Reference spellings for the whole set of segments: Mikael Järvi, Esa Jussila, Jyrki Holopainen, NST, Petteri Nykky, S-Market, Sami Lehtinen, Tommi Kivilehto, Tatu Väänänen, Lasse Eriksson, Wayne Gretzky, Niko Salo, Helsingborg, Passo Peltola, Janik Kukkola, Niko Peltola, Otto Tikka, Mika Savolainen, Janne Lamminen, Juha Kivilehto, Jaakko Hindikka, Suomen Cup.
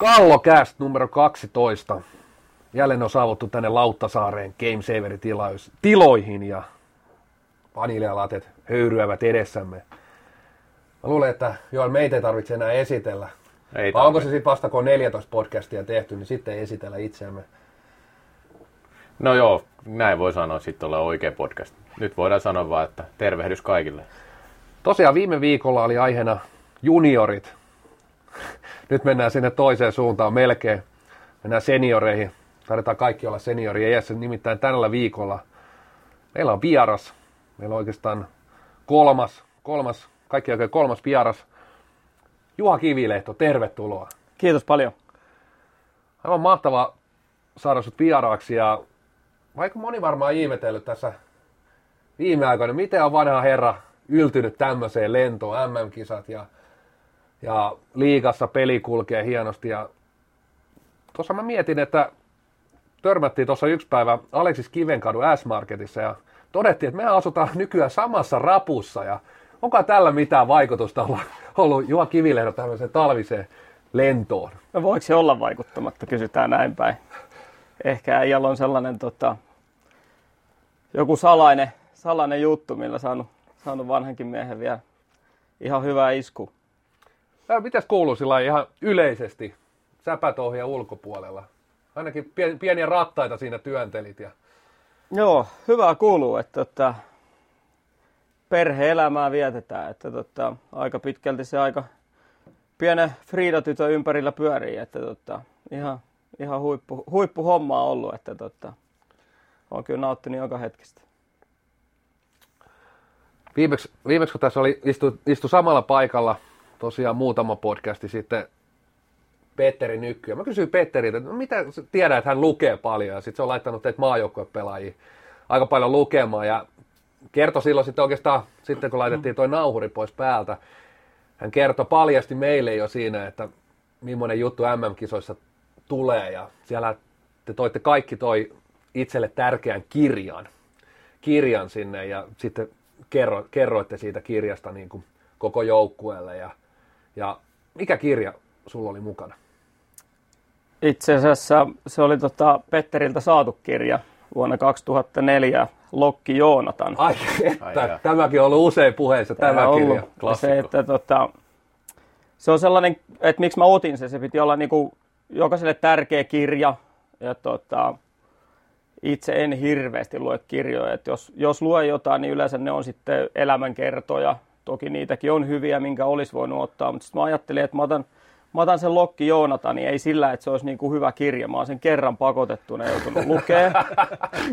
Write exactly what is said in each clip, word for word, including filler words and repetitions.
Kallocast numero kaksitoista. Jälleen on saavuttu tänne Lauttasaareen Game Saverin tiloihin ja vaniljaalatet höyryävät edessämme. Mä luulen, että joo, meitä ei tarvitse enää esitellä. Ei vai onko se sitten vasta, kun on neljätoista podcastia tehty, niin sitten ei esitellä itseämme. No joo, näin voi sanoa, sitten ollaan oikea podcast. Nyt voidaan sanoa vaan, että tervehdys kaikille. Tosiaan viime viikolla oli aiheena juniorit. Nyt mennään sinne toiseen suuntaan melkein. Mennään senioreihin. Taidetaan kaikki olla seniori-iässä. Nimittäin tällä viikolla meillä on vieras. Meillä on oikeastaan kolmas, kolmas, kaikki oikein kolmas vieras. Juha Kivilehto, tervetuloa. Kiitos paljon. Aivan mahtavaa saada sut vieraaksi. Ja vaikka moni varmaan ihmetellyt tässä viime aikoina, miten on vanha herra yltynyt tämmöiseen lentoon, M M-kisat ja, ja liigassa peli kulkee hienosti. Ja tuossa mä mietin, että törmättiin tuossa yksi päivä Aleksis Kivenkadun S-Marketissa ja todettiin, että mehän asutaan nykyään samassa rapussa ja onko tällä mitään vaikutusta ollut Juha Kivilehdon tämmöiseen talviseen lentoon? No voiko se olla vaikuttamatta, kysytään näin päin. Ehkä äijällä on sellainen tota, joku salainen, salainen juttu, millä saanut, saanut vanhankin miehen vielä ihan hyvää isku. Mitäs kuuluu sillä ihan yleisesti säpätohjan ulkopuolella? Ainakin pieniä rattaita siinä työntelit. Ja... Joo, hyvää kuuluu, että, että perhe-elämää vietetään. Että, että, aika pitkälti se aika pienen Frida-tytön ympärillä pyörii. Että, että, ihan... Ihan huippu, huippu hommaa on ollut, että tota, on kyllä nauttinut joka hetkestä. Viimeksi, viimeksi kun tässä oli, istu, istu samalla paikalla tosiaan muutama podcasti sitten Petteri Nykkyä. Mä kysyin Petteriltä, että no mitä tiedät, että hän lukee paljon ja sitten se on laittanut teitä maajoukkuepelaajia aika paljon lukemaan. Ja kertoi silloin sitten oikeastaan, sitten kun laitettiin toi nauhuri pois päältä, hän kertoi paljasti meille jo siinä, että millainen juttu M M-kisoissa tulee ja siellä te toitte kaikki toi itselle tärkeän kirjan, kirjan sinne ja sitten kerro, kerroitte siitä kirjasta niin kuin koko joukkueelle ja, ja mikä kirja sulla oli mukana? Itse asiassa se oli tota Petteriltä saatu kirja vuonna kaksituhattaneljä, Lokki Joonatan. Ai että, ai tämäkin on ollut usein puheessa tämä, tämä kirja. Se, että, tota, se on sellainen, että miksi mä otin sen, se piti olla niinku jokaiselle tärkeä kirja, ja tota, itse en hirveästi lue kirjoja, että jos, jos lue jotain, niin yleensä ne on sitten elämänkertoja, toki niitäkin on hyviä, minkä olisi voinut ottaa, mutta sitten mä ajattelin, että mä otan, mä otan sen Lokki Joonatani, ei sillä, että se olisi niin kuin hyvä kirja, mä oon sen kerran pakotettuna joutunut lukee.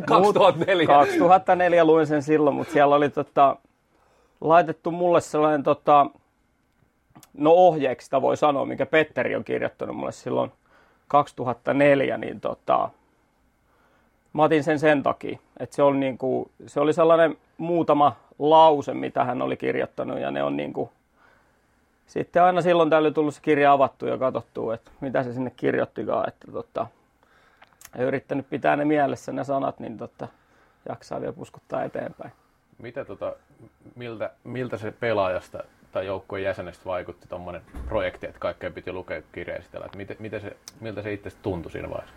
kaksituhattaneljä. kaksituhattaneljä luin sen silloin, mutta siellä oli tota, laitettu mulle sellainen... Tota, no ohjeeksi sitä voi sanoa, mikä Petteri on kirjoittanut mulle silloin kaksituhattaneljä, niin tota, mä otin sen sen takia, että se oli, niinku, se oli sellainen muutama lause, mitä hän oli kirjoittanut, ja ne on niinku, sitten aina silloin tällöin tullut se kirja avattu ja katsottu, että mitä se sinne kirjoittikaan, että tota, yrittänyt pitää ne mielessä ne sanat, niin tota, jaksaa vielä puskuttaa eteenpäin. Mitä tota, miltä, miltä se pelaajasta tai joukkojen jäsenestä vaikutti tuommoinen projekti, että kaikkea piti lukea kirjaa sitä, että miten, miten se, miltä se itse tuntui siinä vaiheessa?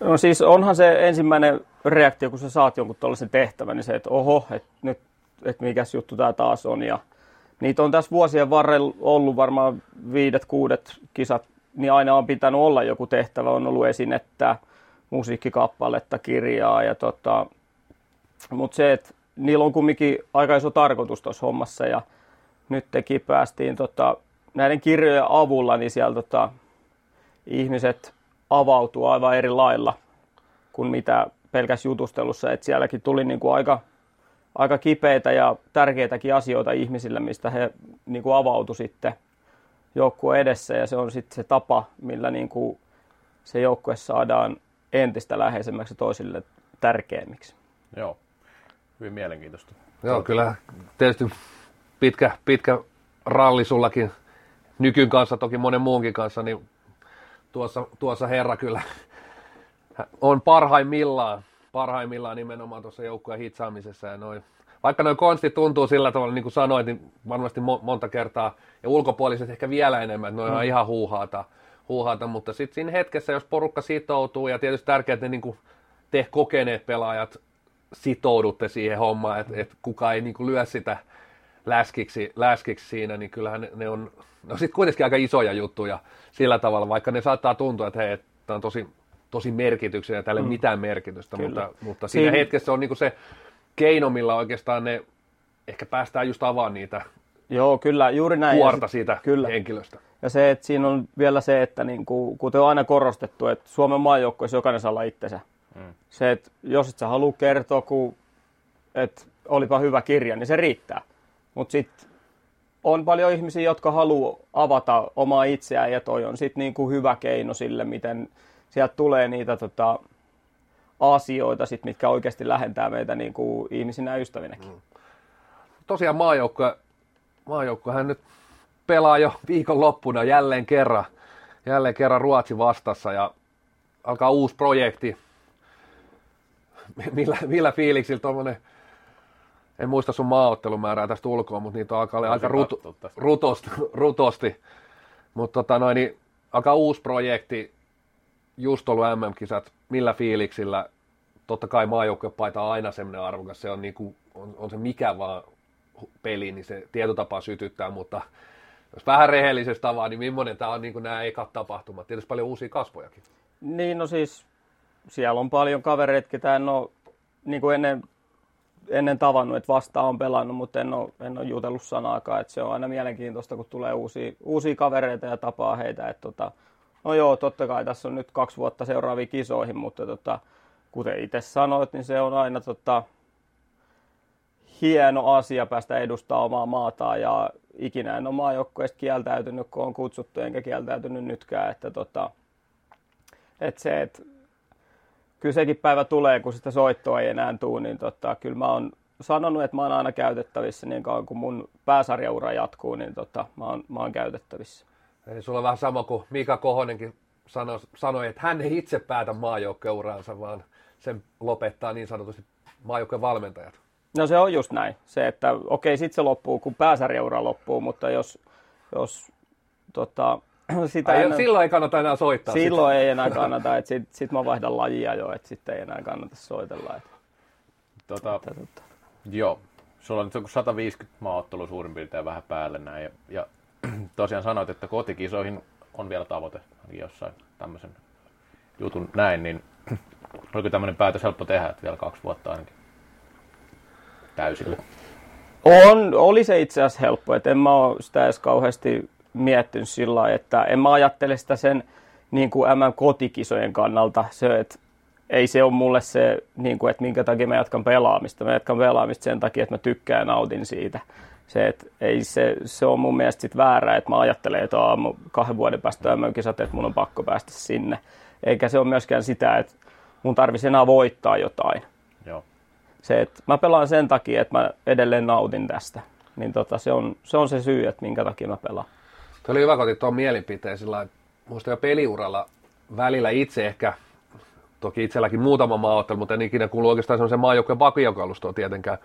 No siis onhan se ensimmäinen reaktio, kun sä saat jonkun tuollaisen tehtävän, niin se, että oho, että nyt, että mikäs juttu tää taas on. Ja niitä on tässä vuosien varrella ollut varmaan viidet, kuudet kisat, niin aina on pitänyt olla joku tehtävä, on ollut esinettä, musiikkikappaletta, kirjaa ja tota, mutta se, että niillä on kumminkin aika iso tarkoitus tuossa hommassa ja nyt teki päästiin tota, näiden kirjojen avulla, niin siellä tota, ihmiset avautuu aivan eri lailla kuin mitä pelkäs jutustelussa. Et sielläkin tuli niinku aika, aika kipeitä ja tärkeitäkin asioita ihmisille, mistä he niinku avautui sitten joukkueen edessä. Ja se on sitten se tapa, millä niinku se joukkue saadaan entistä läheisemmäksi toisille tärkeämmiksi. Joo, hyvin mielenkiintoista. Joo, kyllä tietysti... Pitkä, pitkä ralli sullakin Nykyn kanssa, toki monen muunkin kanssa, niin tuossa, tuossa herra kyllä on parhaimmillaan, parhaimmillaan nimenomaan tuossa joukkueen hitsaamisessa. Ja noi, vaikka noin konstit tuntuu sillä tavalla, niin kuin sanoit, niin varmasti monta kertaa, ja ulkopuoliset ehkä vielä enemmän, että ne on mm. ihan huuhaata, huuhata, mutta sitten siinä hetkessä, jos porukka sitoutuu, ja tietysti tärkeää, että ne, niin kuin te kokeneet pelaajat sitoudutte siihen hommaan, että et kuka ei niin kuin lyö sitä läskiksi, läskiksi siinä, niin kyllähän ne, ne on, no sitten kuitenkin aika isoja juttuja sillä tavalla, vaikka ne saattaa tuntua, että hei, tämä on tosi, tosi merkityksen ja tälle mm. mitään merkitystä, mutta, mutta siinä Siin... hetkessä on niin kuin se keino, millä oikeastaan ne ehkä päästään just avaan niitä. Joo, kyllä, juuri näin. Kuorta siitä kyllä. Henkilöstä. Ja se, että siinä on vielä se, että niin kuin, kuten on aina korostettu, että Suomen maajoukkueessa jokainen saa olla itsensä. Mm. Se, että jos et sä halua kertoa, kun, että olipa hyvä kirja, niin se riittää. Mutta sitten on paljon ihmisiä, jotka haluaa avata omaa itseään, ja toi on sitten niin kuin hyvä keino sille, miten sieltä tulee niitä tota, asioita, sit, mitkä oikeasti lähentää meitä niin kuin ihmisinä ja ystävinäkin. Mm. Tosiaan maajoukkoja. Maajoukkuehan nyt pelaa jo viikonloppuna jälleen kerran, jälleen kerran Ruotsi vastassa ja alkaa uusi projekti. Millä, millä fiiliksillä tuommoinen, en muista sun maaottelumäärää tästä ulkoa, mutta niitä alkaa olla aika ruto, rutosti, rutosti. Mutta tota noin, niin alkaa uusi projekti, just ollut M M-kisat, millä fiiliksillä? Totta kai maajoukkuepaita on aina semmoinen arvokas, se on, niinku, on, on se mikä vaan peli, niin se tietotapa sytyttää, mutta jos vähän rehellisestä avaa, niin millainen tämä on niin kuin nämä ekat tapahtumat? Tietysti paljon uusia kasvojakin. Niin, no siis siellä on paljon kavereita, ketä en ole niin kuin ennen, ennen tavannut, että vastaan on pelannut, mutta en ole, en ole jutellut sanaakaan. Että se on aina mielenkiintoista, kun tulee uusia, uusia kavereita ja tapaa heitä. Että tota, no joo, totta kai tässä on nyt kaksi vuotta seuraaviin kisoihin, mutta tota, kuten itse sanoit, niin se on aina tota, hieno asia päästä edustamaan omaa maataan ja ikinä en ole maajoukkueesta kieltäytynyt, kun on kutsuttu enkä kieltäytynyt nytkään. Että tota, et se, et, kyllä sekin päivä tulee, kun sitä soittoa ei enää tule, niin tota, kyllä mä oon sanonut, että mä oon aina käytettävissä niin kauan kun mun pääsarjaura jatkuu, niin tota, mä, oon, mä oon käytettävissä. Eli sulla on vähän sama kuin Mika Kohonenkin sanoi, sanoi että hän ei itse päätä maajoukkueuraansa, vaan sen lopettaa niin sanotusti maajoukkueen valmentajat. No se on just näin. Se, että okei, sitten se loppuu, kun pääsarjaura loppuu, mutta jos, jos tota, sitä Ai, ennen... Silloin ei kannata enää soittaa. Silloin sitä. Ei enää kannata. Sitten sit mä vaihdan lajia jo, että sitten ei enää kannata soitella. Et... Tota, että, tota... Joo. Sulla on nyt sata viisikymmentä maaottelua suurin piirtein vähän päälle näin. Ja, ja tosiaan sanoit, että kotikisoihin on vielä tavoite jossain tämmöisen jutun näin, niin oliko tämmöinen päätös helppo tehdä, että vielä kaksi vuotta ainakin? Täysillä. On, oli se itse asiassa helppo, että en mä ole sitä edes kauheasti miettinyt sillä lailla, että en mä ajattele sitä sen niin kuin M M-kotikisojen kannalta. Se, että ei se ole mulle se, niin kuin, että minkä takia mä jatkan pelaamista. Mä jatkan pelaamista sen takia, että mä tykkään ja nautin siitä. Se, että ei se, se on mun mielestä sit väärää, että mä ajattelen, että aamu, kahden vuoden päästä M M-kisat, että mun on pakko päästä sinne. Eikä se ole myöskään sitä, että mun tarvitsisi enää voittaa jotain. Joo. Se, että mä pelaan sen takia, että mä edelleen nautin tästä. Niin tota, se, on, se on se syy, että minkä takia mä pelaan. Tuo oli hyvä, kun otit tuon mielipiteen sillä lailla, että musta jo peliuralla välillä itse ehkä, toki itselläkin muutama maaottelu, mutta en ikinä kuulu oikeastaan semmoisen maajoukkueen vakiokalustoon tietenkään.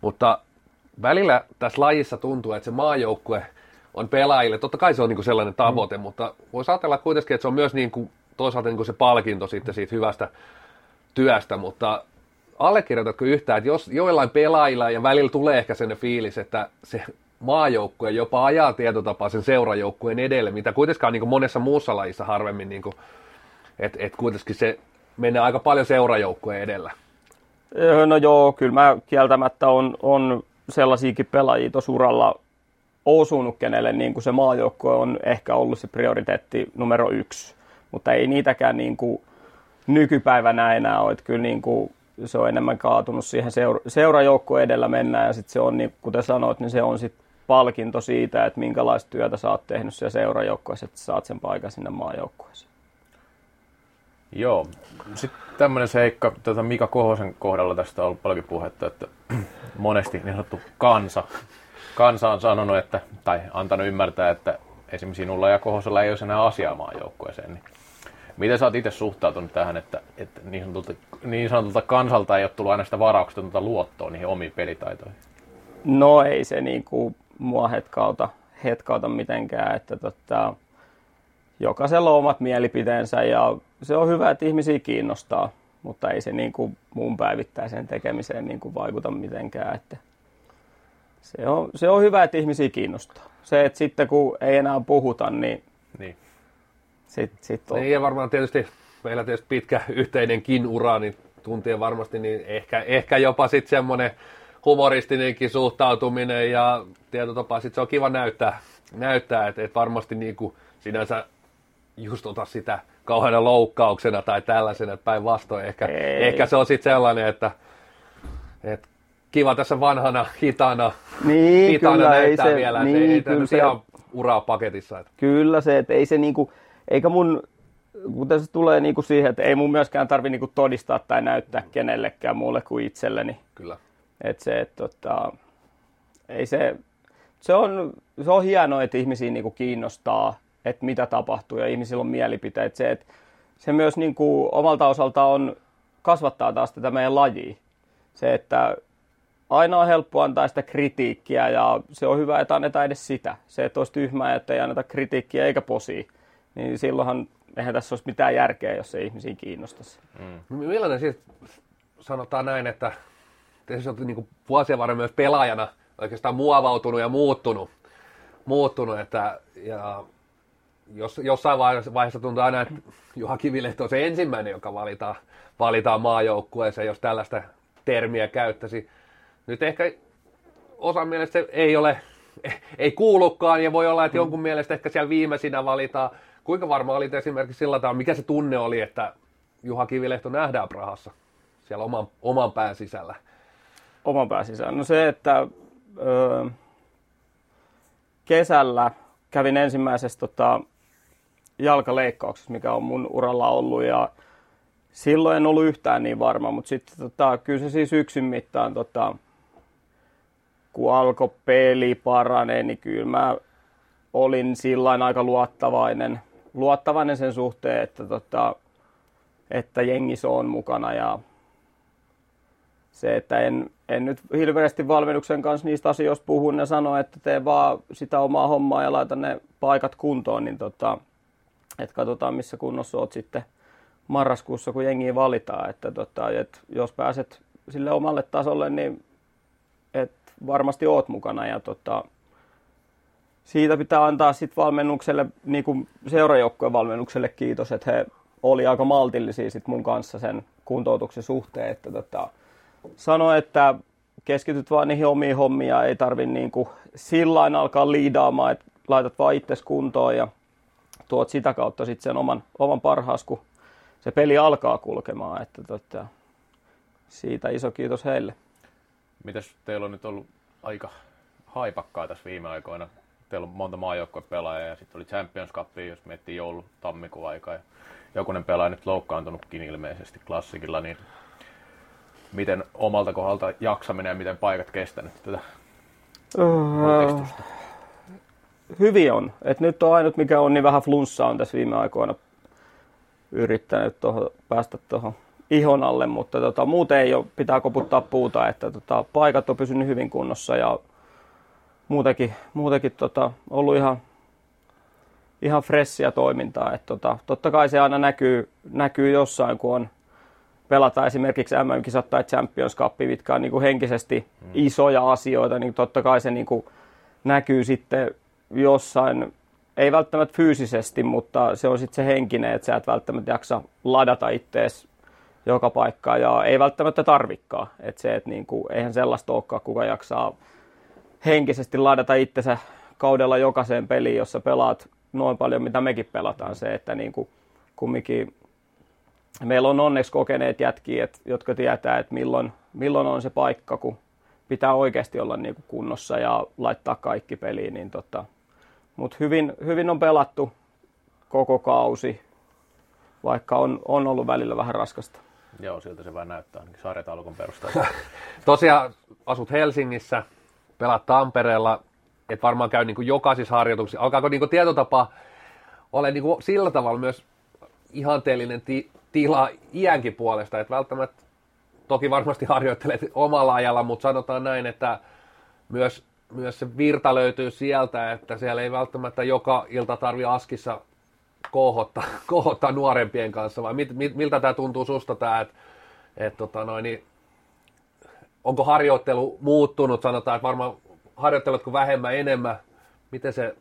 Mutta välillä tässä lajissa tuntuu, että se maajoukkue on pelaajille, totta kai se on niinku sellainen tavoite, mm. mutta voisi ajatella kuitenkin, että se on myös niinku, toisaalta niinku se palkinto sitten siitä hyvästä työstä, mutta allekirjoitatko yhtään, että jos joillain pelaajilla ja välillä tulee ehkä sen fiilis, että se maajoukkue jopa ajaa tietotapaa sen seurajoukkueen edelle, mitä kuitenkaan niin monessa muussa lajissa harvemmin, niin että et kuitenkin se menee aika paljon seurajoukkueen edellä? No joo, kyllä mä kieltämättä on, on sellaisiakin pelaajia tuossa uralla osunut, kenelle niin kuin se maajoukkue on ehkä ollut se prioriteetti numero yksi, mutta ei niitäkään niin kuin nykypäivänä enää ole, että kyllä niin kuin se on enemmän kaatunut siihen seura- seurajoukkoon edellä mennään ja sitten se on, niin, kuten sanoit, niin se on sitten palkinto siitä, että minkälaista työtä sä oot tehnyt siellä seurajoukkoissa, että saat sen paikan sinne maajoukkoissa. Joo. Sitten tämmöinen seikka, tuota Mika Kohosen kohdalla tästä on ollut paljonkin puhetta, että monesti niin sanottu kansa, kansa on sanonut, että, tai antanut ymmärtää, että esimerkiksi sinulla ja Kohosella ei ole enää asiaa maajoukkoiseen, niin miten sä oot itse suhtautunut tähän, että, että niin, sanotulta, niin sanotulta kansalta ei ole tullut aina sitä varauksetonta luottoa niihin omiin pelitaitoihin? No ei se niin kuin mua hetkauta, hetkauta mitenkään. Että tota, jokaisella on omat mielipiteensä ja se on hyvä, että ihmisiä kiinnostaa, mutta ei se niin kuin mun päivittäiseen tekemiseen niin kuin vaikuta mitenkään. Että se, on, se on hyvä, että ihmisiä kiinnostaa. Se, että sitten kun ei enää puhuta, niin... niin. Sit, sit on... niin ja varmaan tietysti meillä tietysti pitkä yhteinenkin ura, niin tuntien varmasti, niin ehkä, ehkä jopa sitten semmoinen humoristinenkin suhtautuminen ja tietyllä tapaa sitten se on kiva näyttää, näyttää että et varmasti niin kuin sinänsä just ota sitä kauheana loukkauksena tai tällaisena, että päinvastoin ehkä, ehkä se on sitten sellainen, että, että kiva tässä vanhana, hitaana, niin, hitaana näyttää se, vielä, niin, ei, kyllä se ihan uraa paketissa. Että. Kyllä se, että ei se niinku, eikä mun, kuten se tulee niinku siihen, että ei mun myöskään tarvitse niinku todistaa tai näyttää kenellekään muulle kuin itselleni. Kyllä. Et se, et, tota, ei se, se, on, se on hienoa, että ihmisiä niinku kiinnostaa, että mitä tapahtuu ja ihmisillä on mielipiteet. Se, että se myös niinku omalta osalta on, kasvattaa taas tätä meidän lajia. Se, että aina on helppo antaa sitä kritiikkiä ja se on hyvä, että annetaan edes sitä. Se, että olisi tyhmää, että ei anneta kritiikkiä eikä posia, niin silloinhan eihän tässä olisi mitään järkeä, jos se ihmisiä kiinnostaisi. Mm. Millainen siis, sanotaan näin, että tietysti olet niin vuosien varrella myös pelaajana oikeastaan muovautunut ja muuttunut, muuttunut että, ja jos, jossain vaiheessa tuntuu aina, että Juha Kivilehto on se ensimmäinen, joka valitaan, valitaan maajoukkueeseen, jos tällaista termiä käyttäisi. Nyt ehkä osan mielestä se ei ole, ei kuulukaan ja voi olla, että jonkun mielestä ehkä siellä viimeisinä valitaan. Kuinka varma olit esimerkiksi sillä tavalla, mikä se tunne oli, että Juha Kivilehto nähdään Prahassa siellä oman, oman pään sisällä? Oman pään sisällä. No se, että öö, kesällä kävin ensimmäisessä tota, jalkaleikkauksessa, mikä on mun uralla ollut ja silloin en ollut yhtään niin varma, mutta sitten tota, kyllä se siis syksyn mittaan, tota, kun alkoi peli paranee, niin kyllä mä olin sillain aika luottavainen, luottavainen sen suhteen, että, tota, että jengi se on mukana ja se, että en, en nyt hirveästi valmennuksen kanssa niistä asioista puhun ja sano, että tee vaan sitä omaa hommaa ja laita ne paikat kuntoon, niin tota, että katsotaan missä kunnossa oot sitten marraskuussa, kun jengiä valitaan, että tota, et jos pääset sille omalle tasolle, niin et varmasti oot mukana. Ja tota, siitä pitää antaa sit valmennukselle, niin kuin seurajoukkojen valmennukselle kiitos, että he oli aika maltillisia sit mun kanssa sen kuntoutuksen suhteen. Että tota, sano, että keskityt vaan niihin omiin hommiin ja ei tarvi niinku sillain alkaa liidaamaan, että laitat vaan itses kuntoon ja tuot sitä kautta sit sen oman, oman parhaas, kun se peli alkaa kulkemaan, että tota, siitä iso kiitos heille. Mitäs teillä on nyt ollut aika haipakkaa tässä viime aikoina? Teillä on monta maajoukkuepelaajaa ja sitten oli Champions Cupia, jos miettii joulu-tammikuun aikaa. Jokunen pelaaja nyt loukkaantunutkin ilmeisesti klassikilla, niin miten omalta kohdalta jaksaminen ja miten paikat kestänyt tätä multistusta? Hyvin on. Et nyt on ainut mikä on, niin vähän flunssa on tässä viime aikoina. Yrittänyt tohon, päästä tuohon ihon alle, mutta tota, muuten ei ole, pitää koputtaa puuta, että tota, paikat on pysynyt hyvin kunnossa ja muutenkin, muutenkin tota, ollut ihan, ihan fressiä toimintaa. Et, tota, totta kai se aina näkyy, näkyy jossain, kun on, pelataan esimerkiksi M M-kisat tai Champions Cup, mitkä on niin kuin henkisesti mm. isoja asioita, niin totta kai se niin kuin näkyy sitten jossain. Ei välttämättä fyysisesti, mutta se on sitten se henkinen, että sä et välttämättä jaksa ladata ittees joka paikkaan ja ei välttämättä tarvikkaa. Että se, että niinku, eihän sellaista olekaan, kuka jaksaa henkisesti ladata itsensä kaudella jokaiseen peliin, jossa pelaat noin paljon, mitä mekin pelataan. Se, että niinku, kumminkin meillä on onneksi kokeneet jätkiä, et, jotka tietää, että milloin, milloin on se paikka, kun pitää oikeasti olla niinku kunnossa ja laittaa kaikki peliin, niin tota... Mutta hyvin, hyvin on pelattu koko kausi, vaikka on, on ollut välillä vähän raskasta. Joo, siltä se vähän näyttää, ainakin sarjataulukon perusteella. Tosiaan asut Helsingissä, pelaat Tampereella, et varmaan käy niinku jokaisissa harjoituksissa. Alkaako niinku tietotapa ole niinku sillä tavalla myös ihanteellinen ti- tila iänkin puolesta? Et välttämättä, toki varmasti harjoittelet omalla ajalla, mutta sanotaan näin, että myös... Myös se virta löytyy sieltä, että siellä ei välttämättä joka ilta tarvitse askissa kohottaa, kohottaa nuorempien kanssa, vai mit, mit, miltä tämä tuntuu susta tämä, että et, tota noin, niin, onko harjoittelu muuttunut, sanotaan, että varmaan harjoitteletko vähemmän, enemmän, miten se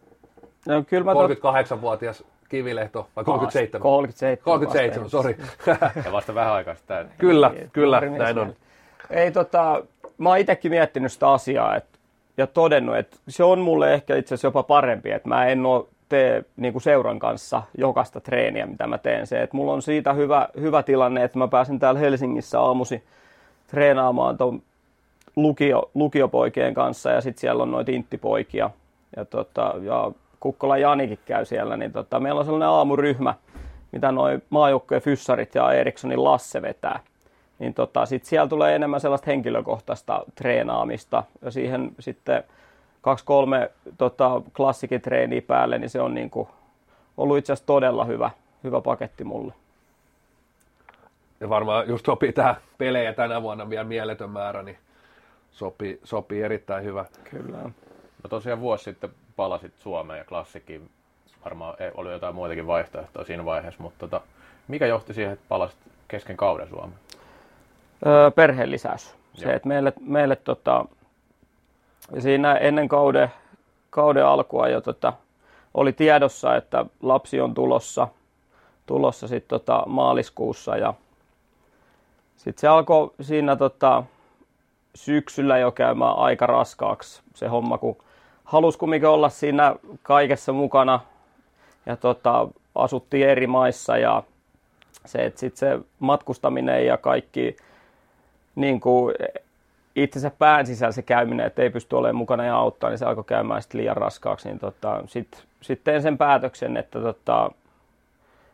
no, kolmekymmentäkahdeksanvuotias Kivilehto, vai kolmekymmentäseitsemän? kolmekymmentäseitsemän, kolmekymmentäseitsemän sori. Ja vasta vähän aikaa sitä. Kyllä, ei, kyllä, näin on. Ei, tota, mä oon itsekin miettinyt sitä asiaa, että ja todennut, että se on mulle ehkä itse asiassa jopa parempi, että mä en ole tee niin kuin seuran kanssa jokaista treeniä, mitä mä teen. Se, että mulla on siitä hyvä, hyvä tilanne, että mä pääsen täällä Helsingissä aamusi treenaamaan ton lukio, lukiopoikien kanssa ja sitten siellä on noita inttipoikia ja, tota, ja Kukkola Janikin käy siellä. Niin tota, meillä on sellainen aamuryhmä, mitä noin maajoukkojen fyssarit ja Erikssonin Lasse vetää. Niin tota, sit siellä tulee enemmän sellaista henkilökohtaista treenaamista ja siihen sitten kaksi kolme tota, klassikitreeniä päälle, niin se on niin kuin ollut itse asiassa todella hyvä, hyvä paketti mulle. Ja varmaan just sopii tähän pelejä tänä vuonna vielä mieletön määrä, niin sopii, sopii erittäin hyvä. Kyllä. No tosiaan vuosi sitten palasit Suomeen ja klassikin, varmaan oli jotain muitakin vaihtoehtoja siinä vaiheessa, mutta tota, mikä johti siihen, että palasit kesken kauden Suomeen? Öö, perheen lisäys. Se, että meille, meille tota, siinä ennen kauden, kauden alkua jo tota, oli tiedossa, että lapsi on tulossa, tulossa sit, tota, maaliskuussa. Sitten se alkoi siinä tota, syksyllä jo käymään aika raskaaksi se homma, kun halusi kumminkin olla siinä kaikessa mukana. Ja, tota, asuttiin eri maissa ja se, että sit se matkustaminen ja kaikki niin kuin itsensä pään sisällä se käyminen, että ei pysty olemaan mukana ja auttaa, niin se alkoi käymään sit liian raskaaksi. Niin tota, sitten sit tein sen päätöksen, että tota,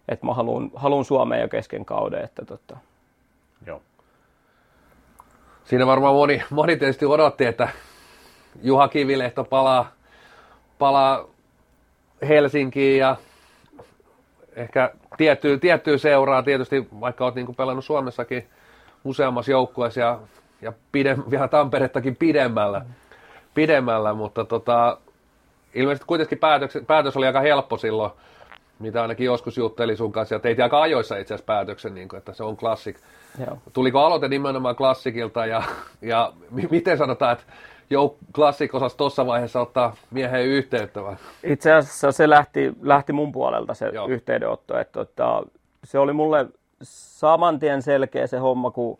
et mä haluun, haluun Suomeen jo kesken kauden. Että tota. Joo. Siinä varmaan moni, moni tietysti odotti, että Juha Kivilehto palaa, palaa Helsinkiin ja ehkä tiettyä, tiettyä seuraa tietysti, vaikka olet niin kuin pelannut Suomessakin useammassa joukkueessa ja, ja pide, vielä Tamperettakin pidemmällä, mm. pidemmällä mutta tota, ilmeisesti kuitenkin päätöks, päätös oli aika helppo silloin, mitä ainakin joskus jutteli sun kanssa, ja teit aika ajoissa itse asiassa päätöksen, niin kuin, että se on klassik. Joo. Tuliko aloite nimenomaan klassikilta, ja, ja m- miten sanotaan, että jouk- klassik osasi tuossa vaiheessa ottaa miehen yhteyttä? Vai? Itse asiassa se lähti, lähti mun puolelta se Joo. yhteydenotto, että, että se oli mulle samantien selkeä se homma, kun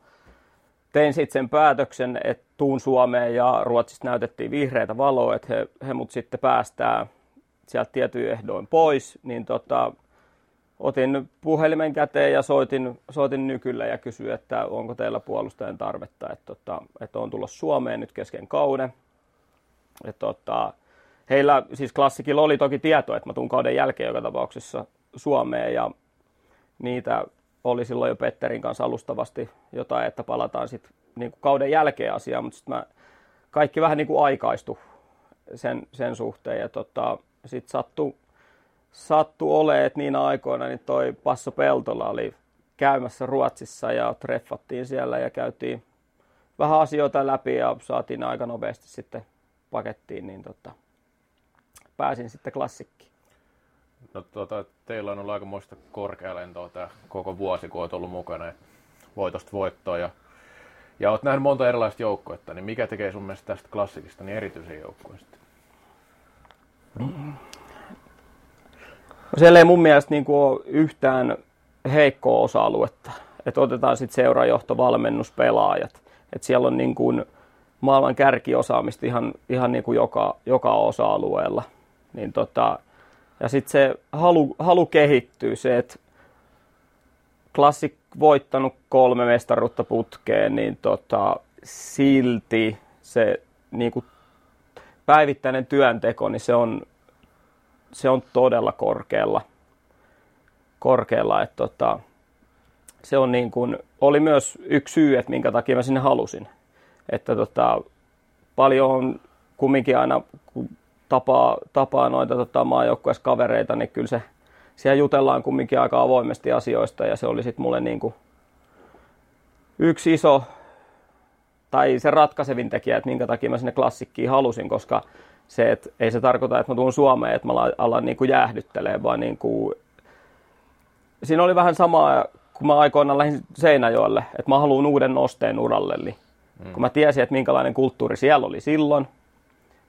tein sitten sen päätöksen, että tuun Suomeen ja Ruotsista näytettiin vihreitä valoa, että he, he mut sitten päästää sieltä tietyin ehdoin pois, niin tota, otin puhelimen käteen ja soitin, soitin Nykylle ja kysyin, että onko teillä puolustajan tarvetta, että, tota, että on tullut Suomeen nyt kesken kauden. Et, tota, heillä siis klassikilla oli toki tieto, että mä tuun kauden jälkeen joka tapauksessa Suomeen ja niitä oli silloin jo Petterin kanssa alustavasti jotain, että palataan sitten niin kuin kauden jälkeen asiaan, mutta sitten kaikki vähän niin kuin aikaistui sen, sen suhteen. Ja tota, sitten sattui sattu olemaan, että niinä aikoina niin toi Passo Peltola oli käymässä Ruotsissa ja treffattiin siellä ja käytiin vähän asioita läpi ja saatiin aika nopeasti sitten pakettiin, niin tota, pääsin sitten klassikkiin. No, tuota, teillä on ollut aikamoista korkealentoa tämä koko vuosi, kun olet ollut mukana voitosta voittoa ja, ja olet nähnyt monta erilaista joukkuetta, niin mikä tekee sun mielestä tästä klassikista niin erityisen joukkueesta? No, siellä ei mun mielestä niin kuin ole yhtään heikkoa osa-aluetta, että otetaan sitten seurajohto, valmennus, pelaajat, että siellä on niin kuin maailman kärkiosaamista ihan, ihan niin kuin joka, joka osa-alueella, niin tota. Ja sitten se halu, halu kehittyy, se, että klassik voittanut kolme mestaruutta putkeen, niin tota, silti se niin kuin päivittäinen työnteko, niin se on, se on todella korkealla. korkealla että tota, se on niin kuin, oli myös yksi syy, että minkä takia mä sinne halusin. Että tota, paljon on kumminkin aina, kun Tapaa, tapaa noita tota, maajoukkueskavereita, niin kyllä se, siellä jutellaan kumminkin aika avoimesti asioista ja se oli sitten mulle niinku yksi iso tai se ratkaisevin tekijä, että minkä takia mä sinne klassikkiin halusin, koska se, et, ei se tarkoita, että mä tuun Suomeen, että mä alan niinku jäähdyttelemään, vaan niinku siinä oli vähän samaa, kun mä aikoinaan lähdin Seinäjoelle, että mä haluan uuden nosteen uralle. Eli mm. kun mä tiesin, että minkälainen kulttuuri siellä oli silloin,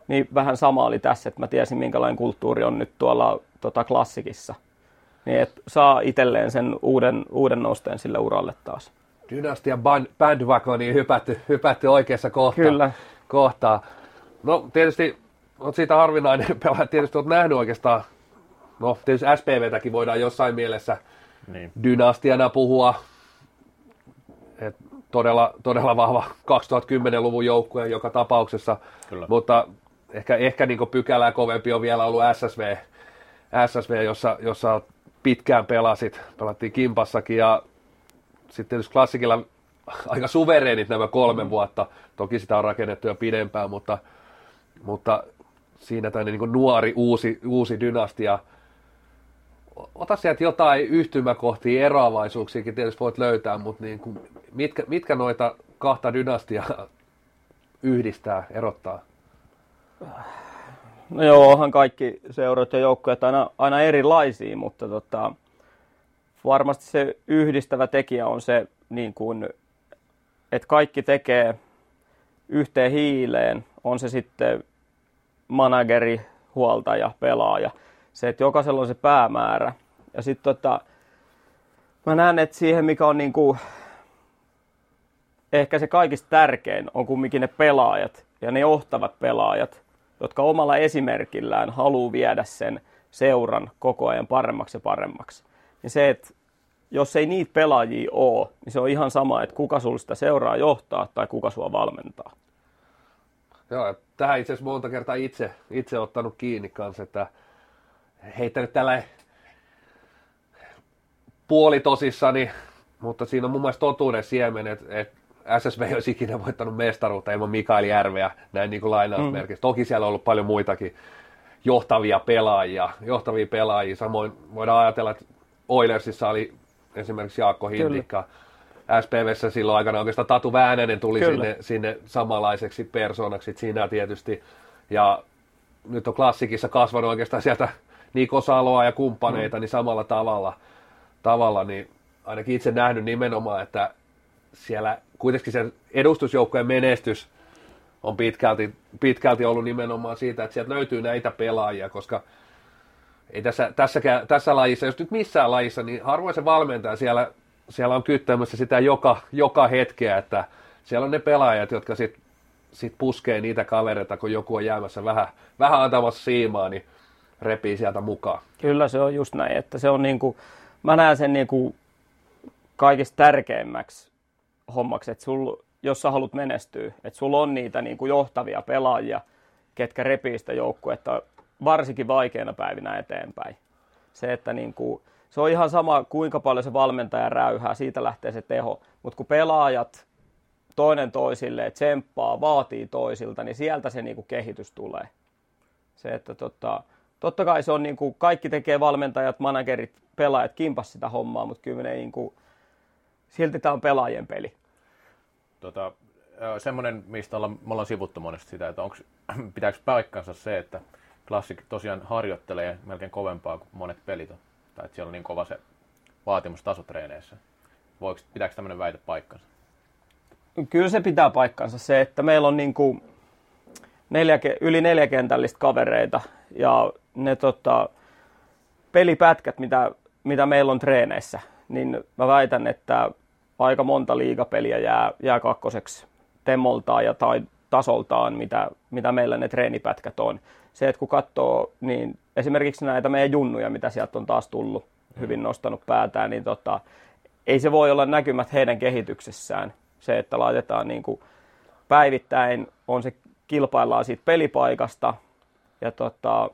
niin vähän sama oli tässä, että mä tiesin, minkälainen kulttuuri on nyt tuolla tota, klassikissa. Niin, että saa itselleen sen uuden, uuden nosteen sille uralle taas. Dynastia bandwagoniin hypätty, hypätty oikeassa kohtaa. Kyllä. Kohtaa. No tietysti olet siitä harvinainen pelaaja, tietysti olet nähnyt oikeastaan, no tietysti S P V:täkin voidaan jossain mielessä niin dynastiana puhua. Et todella, todella vahva kaksituhattakymmenen-luvun joukkue joka tapauksessa, kyllä, mutta ehkä, ehkä niin kuin pykälää kovempi on vielä ollut S S V, S S V jossa, jossa pitkään pelasit, pelattiin Kimpassakin ja sitten tietysti klassikilla aika suvereenit nämä kolme mm. vuotta, toki sitä on rakennettu jo pidempään, mutta, mutta siinä tämmöinen niin kuin nuori uusi, uusi dynastia. Ota sieltä jotain yhtymäkohtia, eroavaisuuksiakin tietysti voit löytää, mutta niin kuin mitkä, mitkä noita kahta dynastiaa yhdistää, erottaa? No joo, onhan kaikki seurat ja joukkueet aina, aina erilaisia, mutta tota, varmasti se yhdistävä tekijä on se, niin kuin, että kaikki tekee yhteen hiileen, on se sitten manageri, huoltaja, pelaaja. Se, että jokaisella on se päämäärä. Ja sitten tota, mä näen, että siihen, mikä on niin kuin, ehkä se kaikista tärkein, on kumminkin ne pelaajat ja ne johtavat pelaajat, jotka omalla esimerkillään haluaa viedä sen seuran koko ajan paremmaksi ja paremmaksi. Niin se, että jos ei niitä pelaajia ole, niin se on ihan sama, että kuka sulla sitä seuraa johtaa tai kuka sua valmentaa. Joo, tähän itse asiassa monta kertaa itse, itse ottanut kiinni kanssa, että heittänyt tällä puolitosissani, mutta siinä on mun mielestä totuuden siemen, että et S S V ei olisi ikinä voittanut mestaruutta ilman Mikael Järveä, näin niin kuin lainausmerkissä. Mm. Toki siellä on ollut paljon muitakin johtavia pelaajia, johtavia pelaajia. Samoin voidaan ajatella, että Oilersissa oli esimerkiksi Jaakko Hindikka. S P V:ssä silloin aikana oikeastaan Tatu Väänänen tuli sinne, sinne samanlaiseksi persoonaksi siinä tietysti. Ja nyt on klassikissa kasvanut oikeastaan sieltä Niko Saloa ja kumppaneita, mm. niin samalla tavalla, tavalla niin ainakin itse nähnyt nimenomaan, että siellä kuitenkin sen edustusjoukkojen menestys on pitkälti, pitkälti ollut nimenomaan siitä, että sieltä löytyy näitä pelaajia, koska ei tässä, tässäkään, tässä lajissa, jos nyt missään lajissa, niin harvoin se valmentaja siellä, siellä on kyttämässä sitä joka, joka hetkeä, että siellä on ne pelaajat, jotka sitten sit puskee niitä kavereita, kun joku on jäämässä vähän, vähän antamassa siimaa, niin repii sieltä mukaan. Kyllä se on just näin, että se on niinku, mä näen sen niinku kaikista tärkeimmäksi hommaksi, että sul, jos sä haluat menestyä, että sulla on niitä niinku johtavia pelaajia, ketkä repii sitä joukkuetta varsinkin vaikeina päivinä eteenpäin. Se, että niinku, se on ihan sama, kuinka paljon se valmentaja räyhää, siitä lähtee se teho, mutta kun pelaajat toinen toisille tsemppaa, vaatii toisilta, niin sieltä se niinku kehitys tulee. Se, että tota, totta kai se on niin kuin, kaikki tekee valmentajat, managerit, pelaajat, kimpas sitä hommaa, mutta kyllä ne niin kuin, silti tämä on pelaajien peli. Tota, semmoinen, mistä ollaan, me ollaan sivuttu monesti sitä, että onks, pitääkö paikkansa se, että Classic tosiaan harjoittelee melkein kovempaa kuin monet pelit on, tai että siellä on niin kova se vaatimustaso treeneissä. Voiko, pitääkö tämmöinen väite paikkansa? Kyllä se pitää paikkansa se, että meillä on niin kuin neljä, yli neljäkentällistä kavereita ja ne tota, pelipätkät, mitä, mitä meillä on treeneissä, niin mä väitän, että aika monta liigapeliä jää, jää kakkoseksi temmoltaan ja tai tasoltaan, mitä, mitä meillä ne treenipätkät on. Se, että kun katsoo, niin esimerkiksi näitä meidän junnuja, mitä sieltä on taas tullut, hyvin nostanut päätään, niin tota, ei se voi olla näkymät heidän kehityksessään. Se, että laitetaan niin kuin päivittäin, on se, kilpaillaan siitä pelipaikasta ja tota,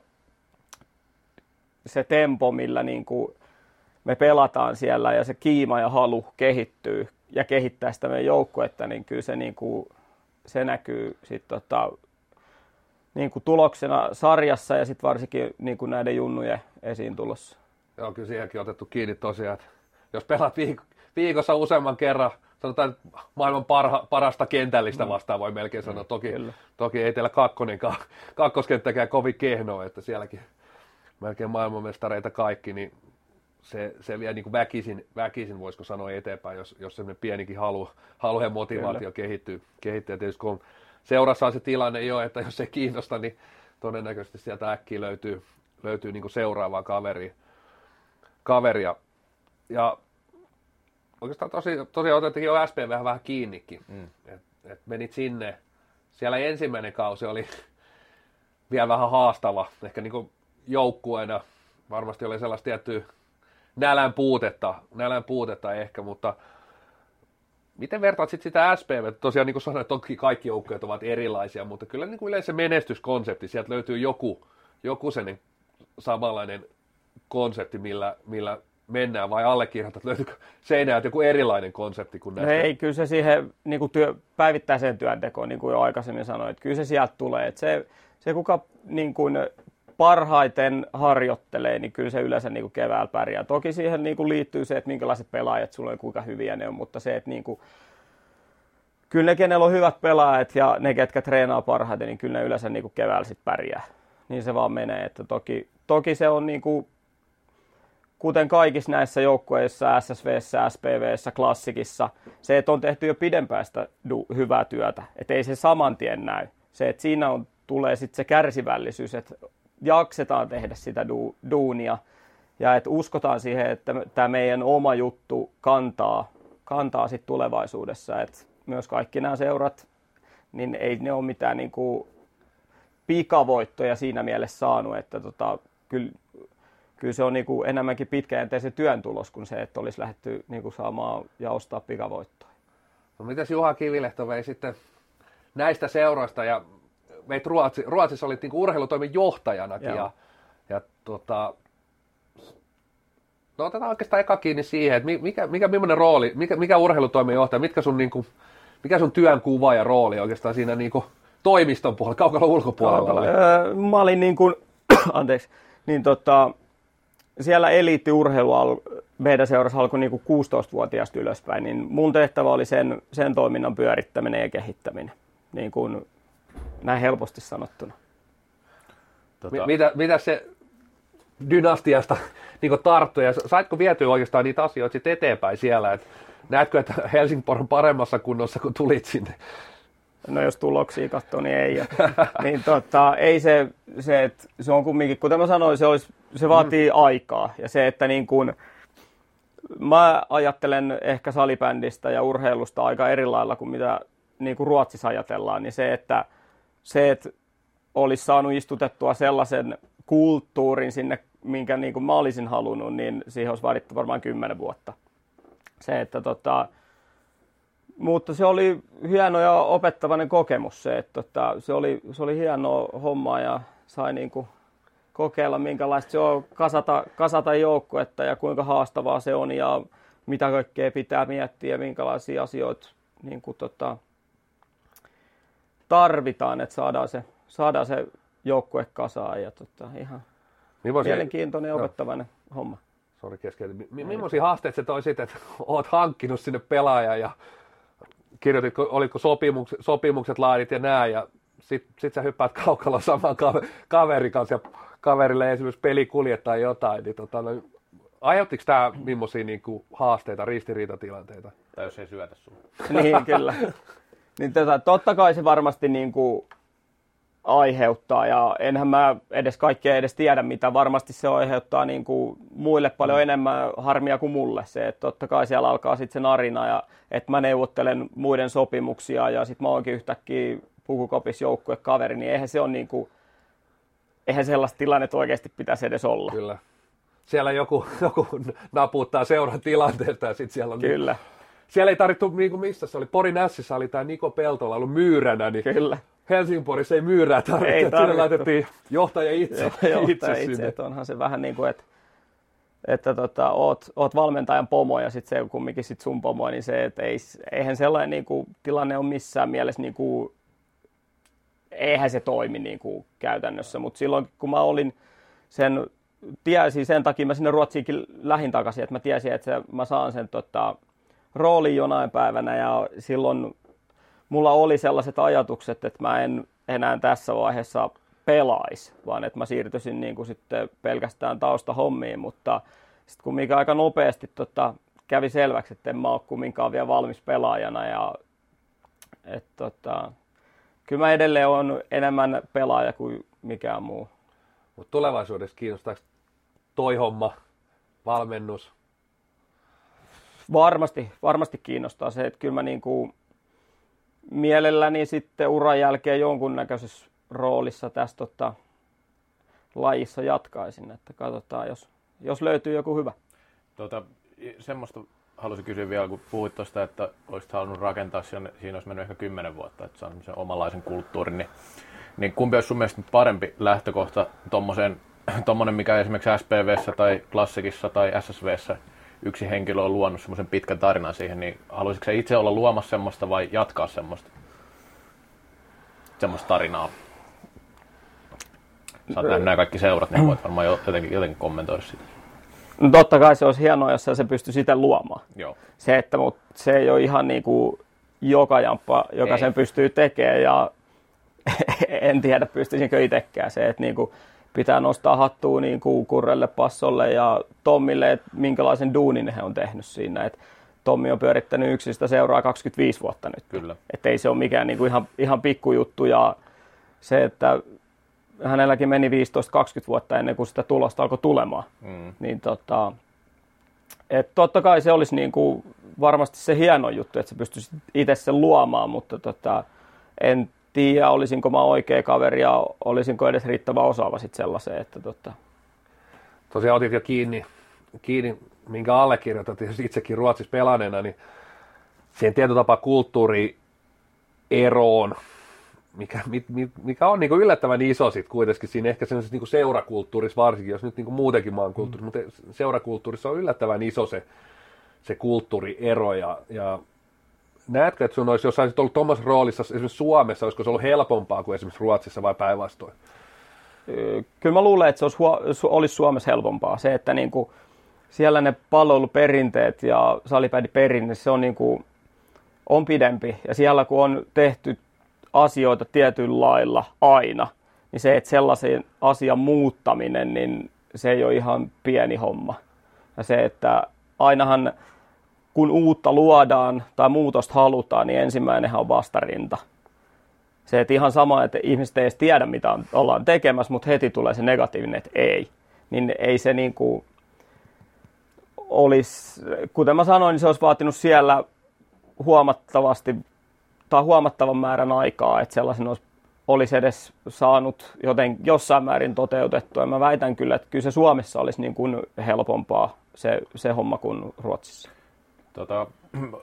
se tempo, millä niin kuin me pelataan siellä ja se kiima ja halu kehittyy ja kehittää sitä meidän joukkuetta, niin kyllä se, niin kuin, se näkyy sit tota, niin kuin tuloksena sarjassa ja sit varsinkin niin kuin näiden junnujen esiin tulossa. Joo, kyllä siihenkin otettu kiinni tosiaan. Jos pelaat viik- viikossa useamman kerran, sanotaan maailman parha, parasta kentällistä vastaan voi melkein sanoa. Toki, toki ei teillä kakkonenkaan, kakkoskenttäkään kovin kehnoa, että sielläkin melkein maailmanmestareita kaikki, niin se, se vie niin kuin väkisin, väkisin, voisiko sanoa, eteenpäin, jos, jos semmoinen pienikin halu, halu ja motivaatio kehittyy, kehittyy. Ja tietysti kun seurassa on se tilanne jo, että jos ei kiinnosta, niin todennäköisesti sieltä äkkiä löytyy, löytyy niin kuin seuraavaa kaveria. kaveria. Ja oikeastaan tosiaan tosi otettiin jo S P vähän, vähän kiinnikin, mm. että et menit sinne. Siellä ensimmäinen kausi oli vielä vähän haastava, ehkä niin kuin joukkueena. Varmasti oli sellaista tiettyä nälän puutetta, nälän puutetta ehkä, mutta miten vertaat sitten sitä S P V? Tosiaan niin kuin sanoin, toki kaikki joukkueet ovat erilaisia, mutta kyllä niin kuin yleensä menestyskonsepti, sieltä löytyy joku, joku sen samanlainen konsepti, millä, millä mennään, vai allekirjoitat, löytyykö seinäältä joku erilainen konsepti kuin näistä? Ei, kyllä se siihen niin kuin työ, päivittäiseen työntekoon, niin kuin jo aikaisemmin sanoin, että kyllä se sieltä tulee, että se, se kuka niin kuin parhaiten harjoittelee, niin kyllä se yleensä niin kuin keväällä pärjää. Toki siihen niin kuin liittyy se, että minkälaiset pelaajat sulla on, kuinka hyviä ne on, mutta se, että niin kuin, kyllä ne, kenellä on hyvät pelaajat ja ne, ketkä treenaa parhaiten, niin kyllä ne yleensä niin kuin keväällä sitten pärjää. Niin se vaan menee, että toki, toki se on niin kuin, kuten kaikissa näissä joukkueissa, S S V:ssä, S P V:ssä, klassikissa, se, että on tehty jo pidempään sitä du- hyvää työtä, että ei se saman tien näy. Se, että siinä on, tulee sitten se kärsivällisyys, että jaksetaan tehdä sitä du- duunia ja että uskotaan siihen, että tämä meidän oma juttu kantaa, kantaa sitten tulevaisuudessa. Että myös kaikki nämä seurat, niin ei ne ole mitään niinku pikavoittoja siinä mielessä saanut, että tota, kyllä... Kyllä se on niin kuin enemmänkin pitkäjänteisen työn tulos kuin se, että olisi lähdetty niin kuin saamaan ja ostaa pikavoittoa. No mitäs Juha Kivilehto vei sitten näistä seuroista ja veit Ruotsi, Ruotsissa olit niin kuin urheilutoimen johtajanakin. Joo. ja, ja tota, no otetaan oikeastaan eka kiinni siihen, että mikä, mikä, millainen rooli, mikä, mikä urheilutoimen johtaja, mitkä sun, niin kuin, mikä sun työn kuva ja rooli oikeastaan siinä niin kuin toimiston puolella, kaukalla ulkopuolella? Öö, mä olin niin kuin, anteeksi, niin tota... Siellä eliittiurheilu meidän seurassa alkoi niin kuin kuusitoistavuotiaasta ylöspäin, niin mun tehtävä oli sen, sen toiminnan pyörittäminen ja kehittäminen, niin kuin näin helposti sanottuna. Tota... Mitä, mitä se dynastiasta niin kuin tarttui ja saitko vietyä oikeastaan niitä asioita sitten eteenpäin siellä? Et näetkö, että Helsingborg on paremmassa kunnossa, kun tulit sinne? No jos tuloksia katsoo, niin ei. Niin, tota, ei se, se, että se on kumminkin, kuten mä sanoin, se, olisi, se vaatii mm. aikaa. Ja se, että niin kun, mä ajattelen ehkä salibändistä ja urheilusta aika eri lailla kuin mitä niin kun Ruotsissa ajatellaan, niin se, että, se, että olisi saanut istutettua sellaisen kulttuurin sinne, minkä niin kun mä olisin halunnut, niin siihen olisi vaadittu varmaan kymmenen vuotta. Se, että tota... Mutta se oli hieno ja opettavainen kokemus se, että se oli, se oli hienoa hommaa ja sai niin kuin kokeilla minkälaista se on kasata, kasata joukkuetta ja kuinka haastavaa se on ja mitä kaikkea pitää miettiä ja minkälaisia asioita niin kuin tota, tarvitaan, että saadaan se, saadaan se joukkue kasaan ja tota, ihan Millaisia... mielenkiintoinen ja opettavainen no. homma. Sori keskeytin. M- Millaisia haasteita se toi sitten, että oot hankkinut sinne pelaajan ja kirjoititko, olitko sopimukset, sopimukset laadit ja nää, ja sit, sit sä hyppäät kaukalla saman kaverin kanssa, ja kaverille esimerkiksi pelikuljet tai jotain, niin tota, no, aiheuttiko tää millaisia niinku haasteita, ristiriitatilanteita? Tai jos ei syötä sun. Niin, kyllä. Niin, tota, totta kai se varmasti niinku aiheuttaa, ja enhän mä edes kaikkea edes tiedä, mitä varmasti se aiheuttaa niinku muille paljon mm. enemmän harmia kuin mulle se, että totta kai siellä alkaa sitten se narina ja että mä neuvottelen muiden sopimuksia ja sitten mä oonkin yhtäkkiä pukukopissa joukkuekaveri, niin eihän se on niinku, eihän sellaista tilannetta oikeasti pitäisi edes olla. Kyllä. Siellä joku, joku naputtaa seuran tilanteesta ja sitten siellä on... Kyllä. Niin, siellä ei tarvittu, niin missä se oli, Porin Ässissä oli tämä Niko Peltola ollut myyränä, niin... Kyllä. Helsingborissa ei myyrää tarvitse, ei tarvittu. Sinne laitettiin johtaja itse, johtaja itse, itse. Että onhan se vähän niin kuin, että, että tota, oot, oot valmentajan pomo ja sitten se on kumminkin sit sun pomo, niin se, että ei, eihän sellainen niin kuin, tilanne ole missään mielessä, niin kuin, eihän se toimi niin kuin, käytännössä, mutta silloin kun mä olin sen, tiesin sen takia mä sinne Ruotsiinkin lähin takaisin, että mä tiesin, että mä saan sen tota, roolin jonain päivänä ja silloin mulla oli sellaiset ajatukset, että mä en enää tässä vaiheessa pelaisi, vaan että mä siirtyisin niin kuin sitten pelkästään taustahommiin, mutta sitten kumminkin aika nopeasti tota, kävi selväksi, että en mä ole kumminkaan vielä valmis pelaajana. Ja, et, tota, kyllä mä edelleen olen enemmän pelaaja kuin mikään muu. Mutta tulevaisuudessa kiinnostaako toi homma, valmennus? Varmasti, varmasti kiinnostaa se, että kyllä mä niinku mielelläni sitten uran jälkeen jonkunnäköisessä roolissa tässä tota, lajissa jatkaisin, että katsotaan, jos, jos löytyy joku hyvä. Tuota, semmoista halusin kysyä vielä, kun puhuit tuosta, että olisit halunnut rakentaa, siinä olisi mennyt ehkä kymmenen vuotta, että se on semmoisen omanlaisen kulttuurin, niin, niin kumpi olisi sun mielestä parempi lähtökohta tuommoinen, mikä esimerkiksi S P V:ssä tai Klassikissa tai S S V:ssä yksi henkilö on luonut semmoisen pitkän tarinan siihen, niin haluaisitko se itse olla luomassa semmoista vai jatkaa semmoista, semmoista tarinaa? Sä oot nähnyt nämä kaikki seurat, niin voit varmaan jotenkin, jotenkin kommentoida sitä. No totta kai se olisi hienoa, jos se pystyisi itse luomaan. Joo. Se, että mut, se ei ole ihan niin kuin joka jamppa, joka ei. Sen pystyy tekemään ja en tiedä pystyisinkö itsekään se, että niin kuin pitää nostaa hattua niin kuin Kurrelle, Passolle ja Tommille, että minkälaisen duunin he on tehnyt siinä. Et Tommi on pyörittänyt yksistä seuraa kaksikymmentäviisi vuotta nyt. Kyllä. Et ei se ole mikään niin kuin ihan, ihan pikkujuttu ja se, että hänelläkin meni viisitoista kaksikymmentä vuotta ennen kuin sitä tulosta alkoi tulemaan. Mm. Niin tota, et totta kai se olisi niin kuin varmasti se hieno juttu, että se pystyisi itse sen luomaan, mutta tota, en tiedä, olisinko mä oikea kaveri ja olisinko edes riittävän osaava sitten sellaiseen. Että tota. Tosiaan otit jo kiinni, kiinni minkä allekirjoitat itsekin Ruotsissa pelanneena, niin siihen tietyllä tapaa kulttuurieroon. Mikä, mikä on niinku yllättävän iso sit kuitenkin siinä ehkä sellaisessa niinku seurakulttuurissa varsinkin, jos nyt niinku muutenkin maan kulttuurissa, mm. mutta seurakulttuurissa on yllättävän iso se, se kulttuuriero. Ja, ja näetkö, että sun olisi, jos olisit ollut tuommoisessa roolissa esimerkiksi Suomessa, olisiko se ollut helpompaa kuin esimerkiksi Ruotsissa vai päinvastoin? Kyllä mä luulen, että se olisi, olisi Suomessa helpompaa. Se, että niinku siellä ne palveluperinteet ja salipäidiperinne, se on, niinku, on pidempi ja siellä kun on tehty asioita tietyllä lailla aina, niin se, että sellaisen asian muuttaminen, niin se ei ole ihan pieni homma. Ja se, että ainahan kun uutta luodaan tai muutosta halutaan, niin ensimmäinenhän on vastarinta. Se, että ihan sama, että ihmiset ei edes tiedä, mitä on, ollaan tekemässä, mutta heti tulee se negatiivinen, että ei. Niin ei se niin kuin olisi, kuten mä sanoin, niin se olisi vaatinut siellä huomattavasti tai huomattavan määrän aikaa, että sellaisen olisi, olisi edes saanut joten jossain määrin toteutettua. Ja mä väitän kyllä, että kyllä se Suomessa olisi niin kuin helpompaa se, se homma kuin Ruotsissa. Tota,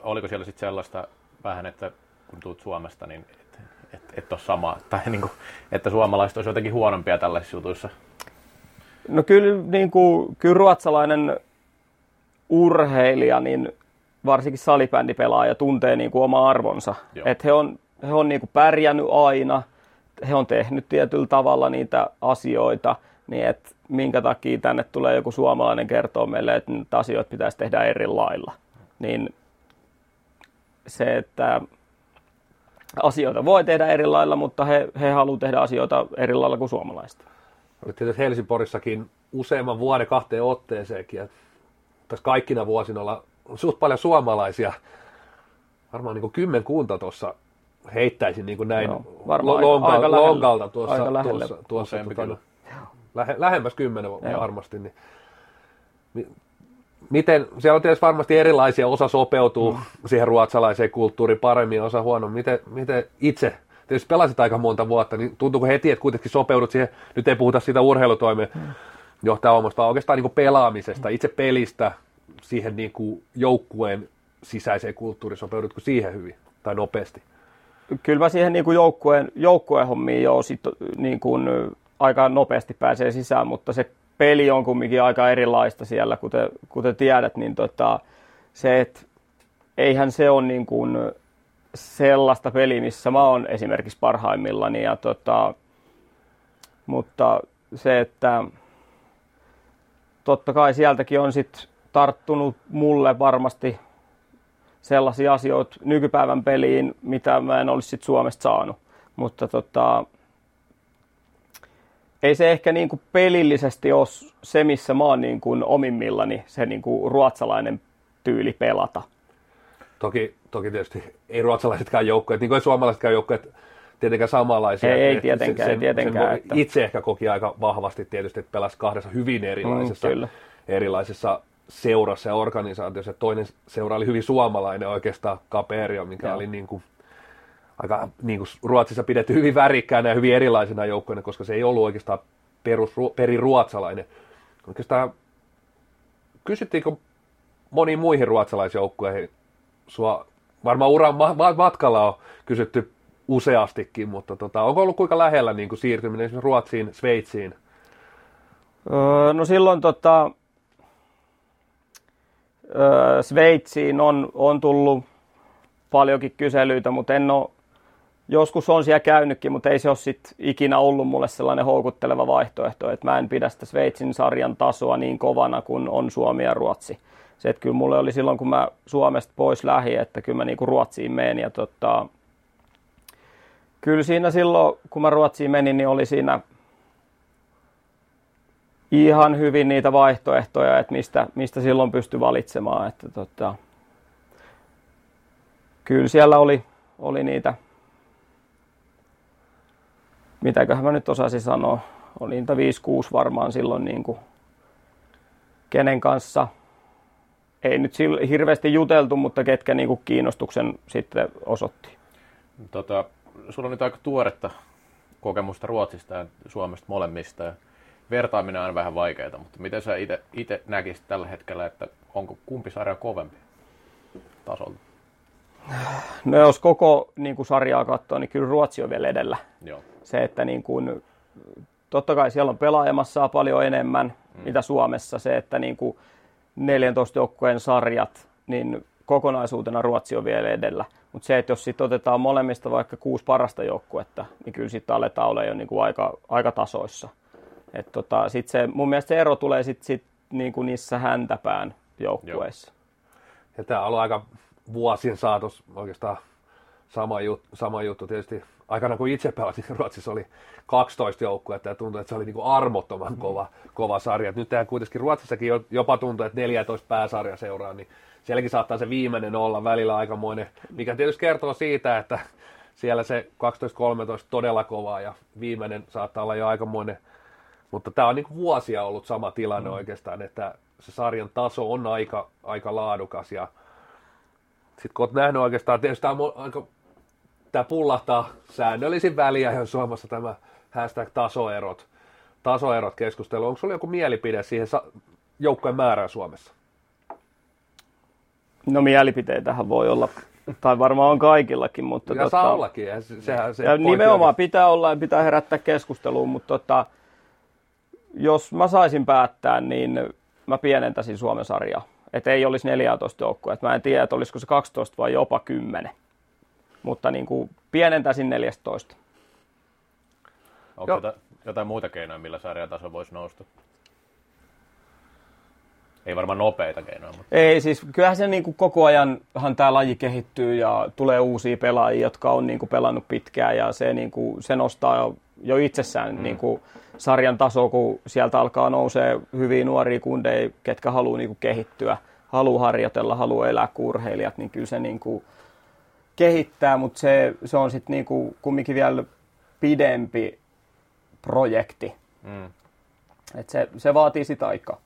oliko siellä sitten sellaista vähän, että kun tuut Suomesta, niin et, et, et ole sama, tai niin kuin, että suomalaiset olisi jotenkin huonompia tällaisissa jutuissa? No kyllä, niin kuin, kyllä ruotsalainen urheilija, niin varsinkin salibändipelaaja tuntee niin kuin oma arvonsa. Et he on, he on niin kuin pärjännyt aina, he on tehnyt tietyllä tavalla niitä asioita, niin että minkä takia tänne tulee joku suomalainen kertoo meille, että niitä asioita pitäisi tehdä eri lailla. Niin se, että asioita voi tehdä eri lailla, mutta he, he haluavat tehdä asioita eri lailla kuin suomalaiset. Olet tietysti Helsingorissakin useamman vuoden kahteen otteeseenkin, ja tässä kaikkina vuosina olla suht paljon suomalaisia, varmaan niin kymmenkunta tuossa heittäisin niin näin no, lonka, aika lonkalta tuossa, aika tuossa, tuossa tuota, lähe, lähemmäs kymmenen varmasti. Niin. Miten, siellä on tietysti varmasti erilaisia, osa sopeutuu mm. siihen ruotsalaiseen kulttuuriin paremmin ja osa huonommin. Miten, miten itse, tietysti pelasit aika monta vuotta, niin tuntuuko heti, että kuitenkin sopeudut siihen, nyt ei puhuta siitä urheilutoimeen mm. johtaa omasta, vaan oikeastaan niin pelaamisesta, itse pelistä, siihen niin kuin joukkueen sisäiseen kulttuuriin, sopeudutko siihen hyvin tai nopeasti? Kyllä mä siihen niin kuin joukkueen, joukkueen hommiin jo sit, niin kuin, aika nopeasti pääsee sisään, mutta se peli on kumminkin aika erilaista siellä, kuten, kuten tiedät, niin tota, se, että eihän se ole niin kuin sellaista peliä, missä mä oon esimerkiksi parhaimmillani, ja tota, mutta se, että totta kai sieltäkin on sitten tarttunut mulle varmasti sellaisia asioita nykypäivän peliin, mitä mä en olisi sit Suomesta saanut. Mutta tota, ei se ehkä niin kuin pelillisesti ole se, missä mä oon niin kuin omimmillani, se niin kuin ruotsalainen tyyli pelata. Toki, toki tietysti ei ruotsalaisetkaan joukkueet, niin kuin suomalaisetkaan joukkueet tietenkään samanlaisia. Ei, ei tietenkään. Sen, tietenkään sen että... Itse ehkä koki aika vahvasti tietysti, että pelasi kahdessa hyvin erilaisessa, mm, erilaisessa seurassa ja organisaatiossa. Toinen seura oli hyvin suomalainen oikeastaan, Kaperio, mikä ja. oli niin kuin aika niin kuin Ruotsissa pidetty hyvin värikkäänä ja hyvin erilaisena joukkoina, koska se ei ollut oikeastaan perus, periruotsalainen. Oikeastaan kysyttiinkö moniin muihin ruotsalaisjoukkoihin? Sua varmaan uran matkalla on kysytty useastikin, mutta tota, onko ollut kuinka lähellä niin kuin siirtyminen esimerkiksi Ruotsiin, Sveitsiin? Öö, no silloin tota, öö, Sveitsiin on, on tullut paljonkin kyselyitä, mutta en ole, joskus on siellä käynytkin, mutta ei se ole sit ikinä ollut mulle sellainen houkutteleva vaihtoehto, että mä en pidä sitä Sveitsin sarjan tasoa niin kovana kuin on Suomi ja Ruotsi. Se, että kyllä mulle oli silloin, kun mä Suomesta pois lähdin, että kyllä mä niinku Ruotsiin menin ja tota, kyllä siinä silloin, kun mä Ruotsiin menin, niin oli siinä ihan hyvin niitä vaihtoehtoja, että mistä, mistä silloin pystyi valitsemaan, että tota, kyllä siellä oli, oli niitä, mitäköhän mä nyt osaisin sanoa, oli niitä viisi kuusi varmaan silloin niin kuin, kenen kanssa ei nyt hirveästi juteltu, mutta ketkä niin kuin kiinnostuksen sitten osoitti. Tota, sulla on nyt aika tuoretta kokemusta Ruotsista ja Suomesta molemmista ja vertaaminen on vähän vaikeaa, mutta miten sä itse näkisit tällä hetkellä, että onko kumpi sarja kovempi tasolta? No jos koko niin kuin sarjaa katsoo, niin kyllä Ruotsi on vielä edellä. Joo. Se, että niin kuin, totta kai siellä on pelaajamassaa paljon enemmän mm. mitä Suomessa. Se, että niin kuin neljäntoista joukkueen sarjat, niin kokonaisuutena Ruotsi on vielä edellä. Mutta se, että jos sitten otetaan molemmista vaikka kuusi parasta joukkuetta, niin kyllä sitten aletaan olla jo niin kuin aika, aika tasoissa. Et tota, sit se, mun mielestä se ero tulee sitten sit niin kuin niissä häntäpään joukkueissa. Ja tämä on ollut aika... Vuosien saatos oikeastaan sama, jut, sama juttu. Tietysti aikana kun itse pelasin, Ruotsissa oli kaksitoista joukkuetta ja tuntui, että se oli niin kuin armottoman kova, kova sarja. Et nyt tähän kuitenkin Ruotsissakin jopa tuntuu, että neljätoista pääsarja seuraa, niin sielläkin saattaa se viimeinen olla välillä aikamoinen, mikä tietysti kertoo siitä, että siellä se kaksitoista kolmetoista todella kovaa ja viimeinen saattaa olla jo aikamoinen. Mutta tämä on niin kuin vuosia ollut sama tilanne mm. oikeastaan, että se sarjan taso on aika, aika laadukas ja sitten kun olet nähnyt oikeastaan, tietysti tämä pullahtaa säännöllisin väliä, jos Suomessa tämä hashtag tasoerot, tasoerot keskustelu. Onko sinulla joku mielipide siihen joukkojen määrään Suomessa? No mielipiteitähän voi olla, tai varmaan on kaikillakin. Mutta ja tota, saa ollakin. Ja sehän, se ja nimenomaan pitää olla ja pitää herättää keskusteluun, mutta tota, jos mä saisin päättää, niin mä pienentäisin Suomen sarjaa. Että ei olisi neljätoista joukkoa. Mä en tiedä, että olisiko se kaksitoista vai jopa kymmenen. Mutta niin kuin pienentäisin neljätoista. Onko jotain, jotain muuta keinoja, millä sarjataso voisi nousta? Ei varmaan nopeita keinoja. Mutta... Ei, siis kyllähän se niin kuin koko ajanhan tämä laji kehittyy ja tulee uusia pelaajia, jotka on niin kuin pelannut pitkään. Ja se, niin kuin, se nostaa jo, jo itsessään mm. niin kuin sarjan taso, kun sieltä alkaa nousee hyviä nuoria kundeja, ketkä haluaa niin kuin kehittyä, haluaa harjoitella, haluaa elää kuin urheilijat, niin kyllä se niin kuin kehittää, mutta se, se on sitten niin kuin kumminkin vielä pidempi projekti. Mm. Et se, se vaatii sitä aikaa.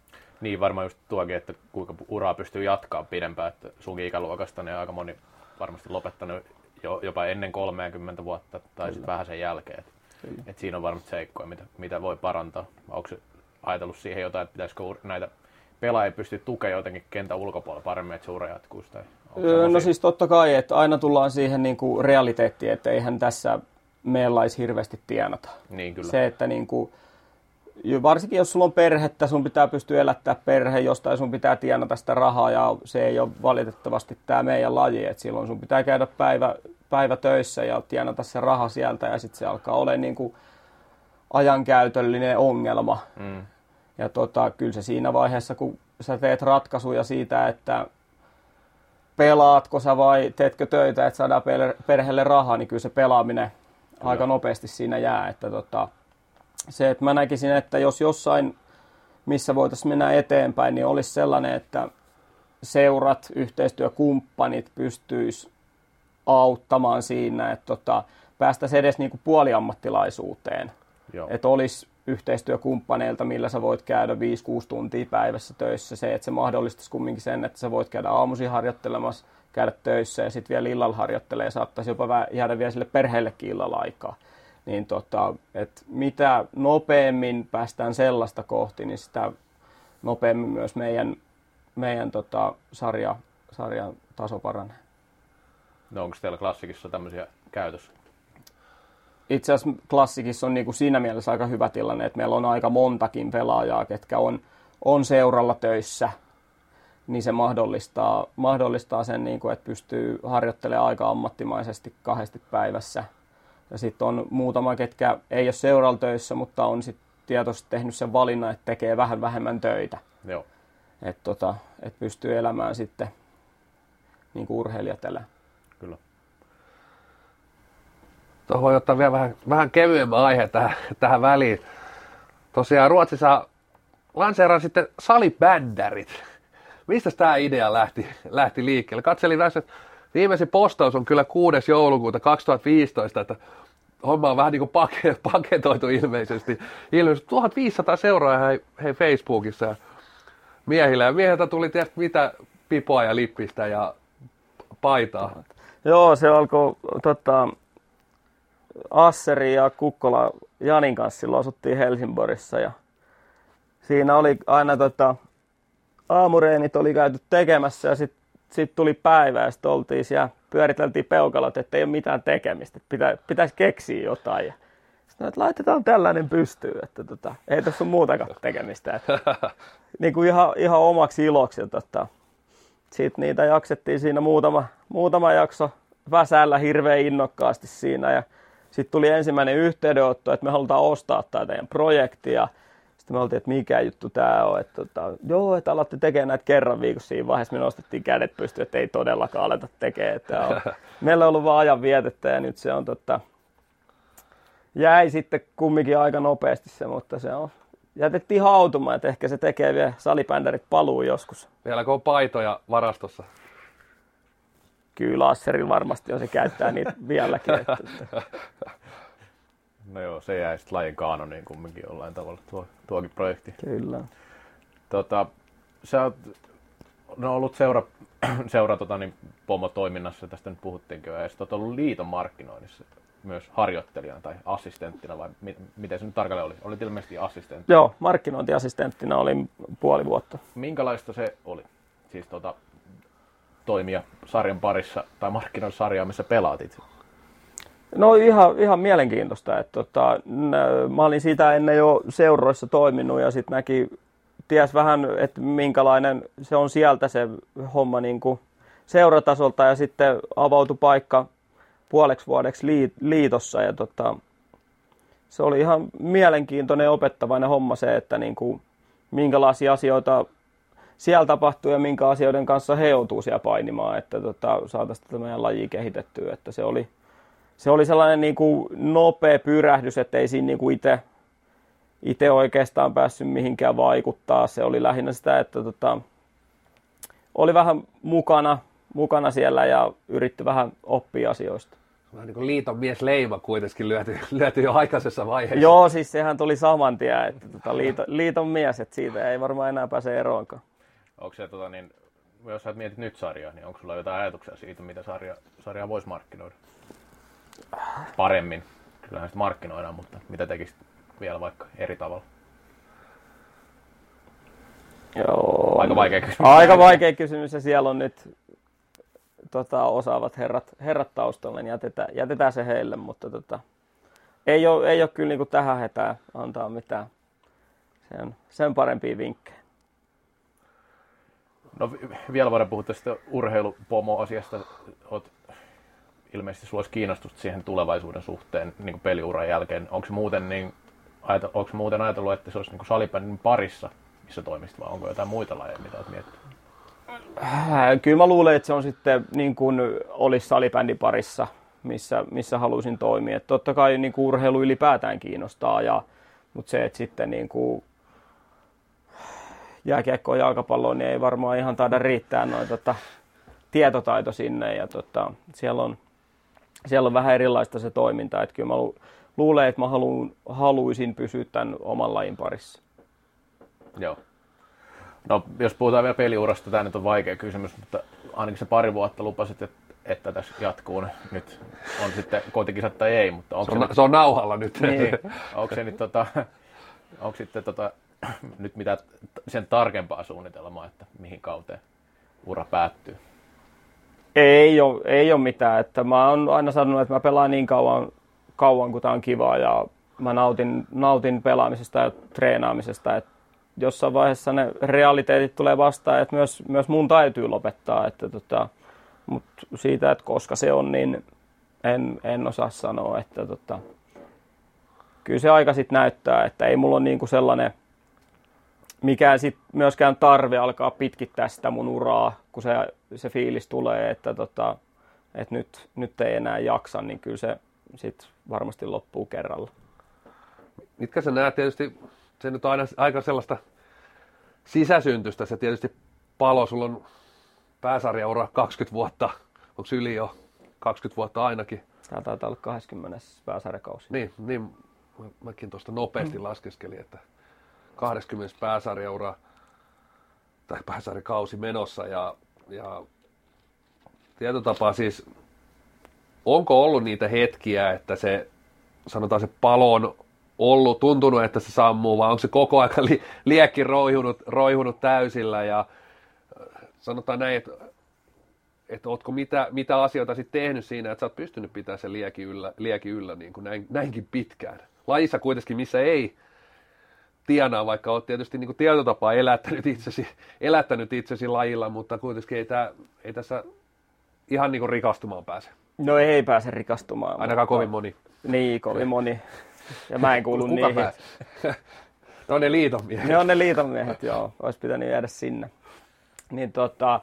Niin, varmaan just tuokin, että kuinka uraa pystyy jatkaa pidempään, että sunkin ikäluokasta ne aika moni varmasti lopettanut jo, jopa ennen kolmekymmentä vuotta tai sitten vähän sen jälkeen. Et siinä on varmasti seikkoja, mitä, mitä voi parantaa. Onko ajatellut siihen jotain, että pitäisikö näitä pelaajia pystyä tukemaan jotenkin kentän ulkopuolella paremmin, että se ura jatkuisi? Tai no siis totta kai, että aina tullaan siihen niinku realiteettiin, että eihän tässä meillä olisi hirveästi tienata. Niin, kyllä. Se, että niinku, varsinkin jos sulla on perhettä, sun pitää pystyä elättää perhe, jostain sun pitää tienata sitä rahaa ja se ei ole valitettavasti tämä meidän laji, että silloin sun pitää käydä päivä... päivä töissä ja tienata se raha sieltä ja sitten se alkaa olemaan niin kuin ajankäytöllinen ongelma. Mm. Ja tota, kyllä se siinä vaiheessa, kun sä teet ratkaisuja siitä, että pelaatko sä vai teetkö töitä, että saadaan perheelle rahaa, niin kyllä se pelaaminen kyllä aika nopeasti siinä jää. Että tota, se, että mä näkisin, että jos jossain, missä voitaisiin mennä eteenpäin, niin olisi sellainen, että seurat, yhteistyökumppanit pystyisi auttamaan siinä, että tota, päästäisiin edes niin kuin puoliammattilaisuuteen. Joo. Että olisi yhteistyökumppaneilta, millä sä voit käydä viisi kuusi tuntia päivässä töissä. Se, että se mahdollistaisi kumminkin sen, että sä voit käydä aamuisin harjoittelemassa, käydä töissä ja sitten vielä illalla harjoittelee. Saattaisi jopa jäädä vielä sille perheellekin illalla aikaa. Niin tota, että mitä nopeammin päästään sellaista kohti, niin sitä nopeammin myös meidän, meidän tota, sarja, sarjan taso paranee. No onko teillä Klassikissa tämmöisiä käytössä? Itse asiassa Klassikissa on niin kuin siinä mielessä aika hyvä tilanne, että meillä on aika montakin pelaajaa, ketkä on, on seuralla töissä, niin se mahdollistaa, mahdollistaa sen, niin kuin, että pystyy harjoittelemaan aika ammattimaisesti kahdesti päivässä. Ja sitten on muutama, ketkä ei ole seuralla töissä, mutta on sitten tietoisesti tehnyt sen valinnan, että tekee vähän vähemmän töitä. Joo. Että tota, et pystyy elämään sitten niin kuin urheilijat elää. Kyllä. Tuohon voi ottaa vielä vähän, vähän kevyemmän aihe tähän, tähän väliin. Tosiaan Ruotsissa lanseeraan sitten salibändärit. Mistä tämä idea lähti, lähti liikkeelle? Katselin näissä, että viimeisin postaus on kyllä kuudes joulukuuta kaksituhattaviisitoista, että homma on vähän niin kuin paketoitu ilmeisesti. Ilmeisesti tuhatviisisataa seuraajaa hei, hei Facebookissa ja miehillä. Ja miehiltä tuli tietysti mitä pipoa ja lippistä ja paitaa. Joo, se alkoi... Tota... Asseri ja Kukkola Janin kanssa silloin asuttiin Helsingborissa ja siinä oli aina tota, aamureenit oli käyty tekemässä ja sitten sit tuli päivä ja sitten oltiin siellä, pyöriteltiin peukalot, että ei ole mitään tekemistä, pitä, pitäisi keksiä jotain ja sitten laitetaan tällainen pystyyn, että tota, ei tässä ole muutakaan tekemistä, että, niin kuin ihan, ihan omaksi iloksi ja tota, sitten niitä jaksettiin siinä muutama, muutama jakso väsällä hirveän innokkaasti siinä ja sitten tuli ensimmäinen yhteydenotto, että me halutaan ostaa tämä teidän projekti. Sitten me oltiin, että mikä juttu tämä on. Että, tota, joo, että alatte tekemään näitä kerran viikossa. Siinä vaiheessa me nostettiin kädet pystyyn, että ei todellakaan aleta tekemään. Meillä on ollut vaan ajan vietettä ja nyt se on, tota, jäi sitten kumminkin aika nopeasti se, mutta se on. Jätettiin hautumaan, että ehkä se tekee vielä salibändärit paluu joskus. Vieläkö on paitoja varastossa? Kyllä Asserin varmasti on, se käyttää niitä vieläkin. Että... No joo, se jäi sitten lajin kaanoniin kumminkin jollain tavalla tuo, tuokin projekti. Kyllä. Tota, sä oot no, ollut seura, seura tota, niin, pomotoiminnassa, tästä nyt puhuttiinkin jo, ja sä oot ollut liiton markkinoinnissa myös harjoittelijana tai assistenttina, vai mi, miten se nyt tarkalleen oli? Olit ilmeisesti assistenttina. Joo, markkinointiassistenttina olin puoli vuotta. Minkälaista se oli? Siis tota... toimia sarjan parissa tai markkinointisarjaa, missä pelaatit? No ihan, ihan mielenkiintoista. Että tota, mä olin sitä ennen jo seuroissa toiminut ja sitten näki, ties vähän, että minkälainen se on sieltä se homma niin kuin seuratasolta ja sitten avautui paikka puoleksi vuodeksi liitossa ja tota, se oli ihan mielenkiintoinen opettavainen homma se, että niin kuin, minkälaisia asioita siellä tapahtuu ja minkä asioiden kanssa he joutuu siellä painimaan, että tota, saataisiin tätä meidän lajia kehitettyä. Että se, oli, se oli sellainen niin kuin nopea pyrähdys, ettei siinä niin kuin itse oikeastaan päässyt mihinkään vaikuttaa. Se oli lähinnä sitä, että tota, oli vähän mukana, mukana siellä ja yritti vähän oppia asioista. Vähän niin kuin liiton miesleima kuitenkin lyöty, lyöty jo aikaisessa vaiheessa. Joo, siis sehän tuli saman tien, että tota, liito, liiton mies, että siitä ei varmaan enää pääse eroonkaan. Onko se, tota, niin, jos sä mietit nyt sarjaa, niin onko sulla jotain ajatuksia siitä, mitä sarja, sarjaa voisi markkinoida paremmin? Kyllähän sitä markkinoidaan, mutta mitä tekisit vielä vaikka eri tavalla? Joo. Aika vaikea kysymys. Aika vaikea kysymys ja siellä on nyt tota, osaavat herrat, herrat taustalla, niin jätetään, jätetään se heille, mutta tota, ei, ole, ei ole kyllä niin kuin tähän hetään antaa mitään sen, sen parempia vinkkejä. No vielä voidaan puhua tästä urheilupomo-asiasta. Oot, ilmeisesti sulla olisi kiinnostusta siihen tulevaisuuden suhteen niin peliuran jälkeen. Onko muuten, niin, muuten ajatellut, että se olisi niin salibändin parissa, missä toimisit, vai onko jotain muita lajeja, mitä olet miettinyt? Kyllä mä luulen, että se on sitten niin kuin olisi salibändin parissa, missä, missä haluaisin toimia. Et totta kai niin urheilu ylipäätään kiinnostaa ja Mutta se, että sitten niin kuin jääkiekkoon ja jalkapalloon niin ei varmaan ihan taida riittää noin tota, tietotaito sinne. Ja tota, siellä, on, siellä on vähän erilaista se toiminta. Et kyllä mä lu- luulen, että mä haluun, haluaisin pysyä tämän oman lajin parissa. Joo. No, jos puhutaan vielä peliurasta, tämä nyt on vaikea kysymys, mutta ainakin se pari vuotta lupasit, että, että tässä jatkuu nyt. On sitten kotikisat tai ei, mutta onko se, se, on, se on nauhalla nyt. Niin. Onko se nyt, tota, onko sitten, tota, nyt mitä sen tarkempaa suunnitelmaa, että mihin kauteen ura päättyy? Ei ole, ei ole mitään. Että mä oon aina sanonut, että mä pelaan niin kauan, kauan kun tää on kivaa ja mä nautin, nautin pelaamisesta ja treenaamisesta. Että jossain vaiheessa ne realiteetit tulee vastaan, että myös, myös mun täytyy lopettaa. Että tota, mutta siitä, että koska se on, niin en, en osaa sanoa. Että tota, kyllä se aika sitten näyttää, että ei mulla ole niinku sellainen mikään sit myöskään tarve alkaa pitkittää sitä mun uraa, kun se, se fiilis tulee, että tota, et nyt, nyt ei enää jaksa, niin kyllä se sit varmasti loppuu kerralla. Mitkä sä näet tietysti? Se nyt on aina aika sellaista sisäsyntystä, se tietysti palo, sulla on pääsarjaura kaksikymmentä vuotta, onko yli jo kaksikymmentä vuotta ainakin? Tämä taitaa olla kahdeskymmenes pääsarjakausi. Niin, niin mäkin tuosta nopeasti mm. laskeskelin, että kaksikymmentä pääsarjaura tai pääsarjakausi menossa ja, ja tietotapaa siis, onko ollut niitä hetkiä, että se sanotaan se palo on ollut, tuntunut, että se sammuu, vai onko se koko ajan li- liekki roihunut, roihunut täysillä ja sanotaan näin, että, että ootko mitä, mitä asioita sit tehnyt siinä, että sä oot pystynyt pitämään sen liekki yllä, liekki yllä niin kuin näin, näinkin pitkään. Lajissa kuitenkin, missä ei tienaa, vaikka oot tietysti niin kuin tietotapaa elättänyt itsesi, elättänyt itsesi lajilla, mutta kuitenkin ei, tää, ei tässä ihan niin kuin rikastumaan pääse. No ei pääse rikastumaan. Ainakaan mutta kovin moni. Niin, kovin moni. Ja mä en kuulu niihin. Pääs? Ne on ne liitonmiehet. Ne on ne liitonmiehet, joo. Olisi pitänyt jäädä sinne. Niin, tota,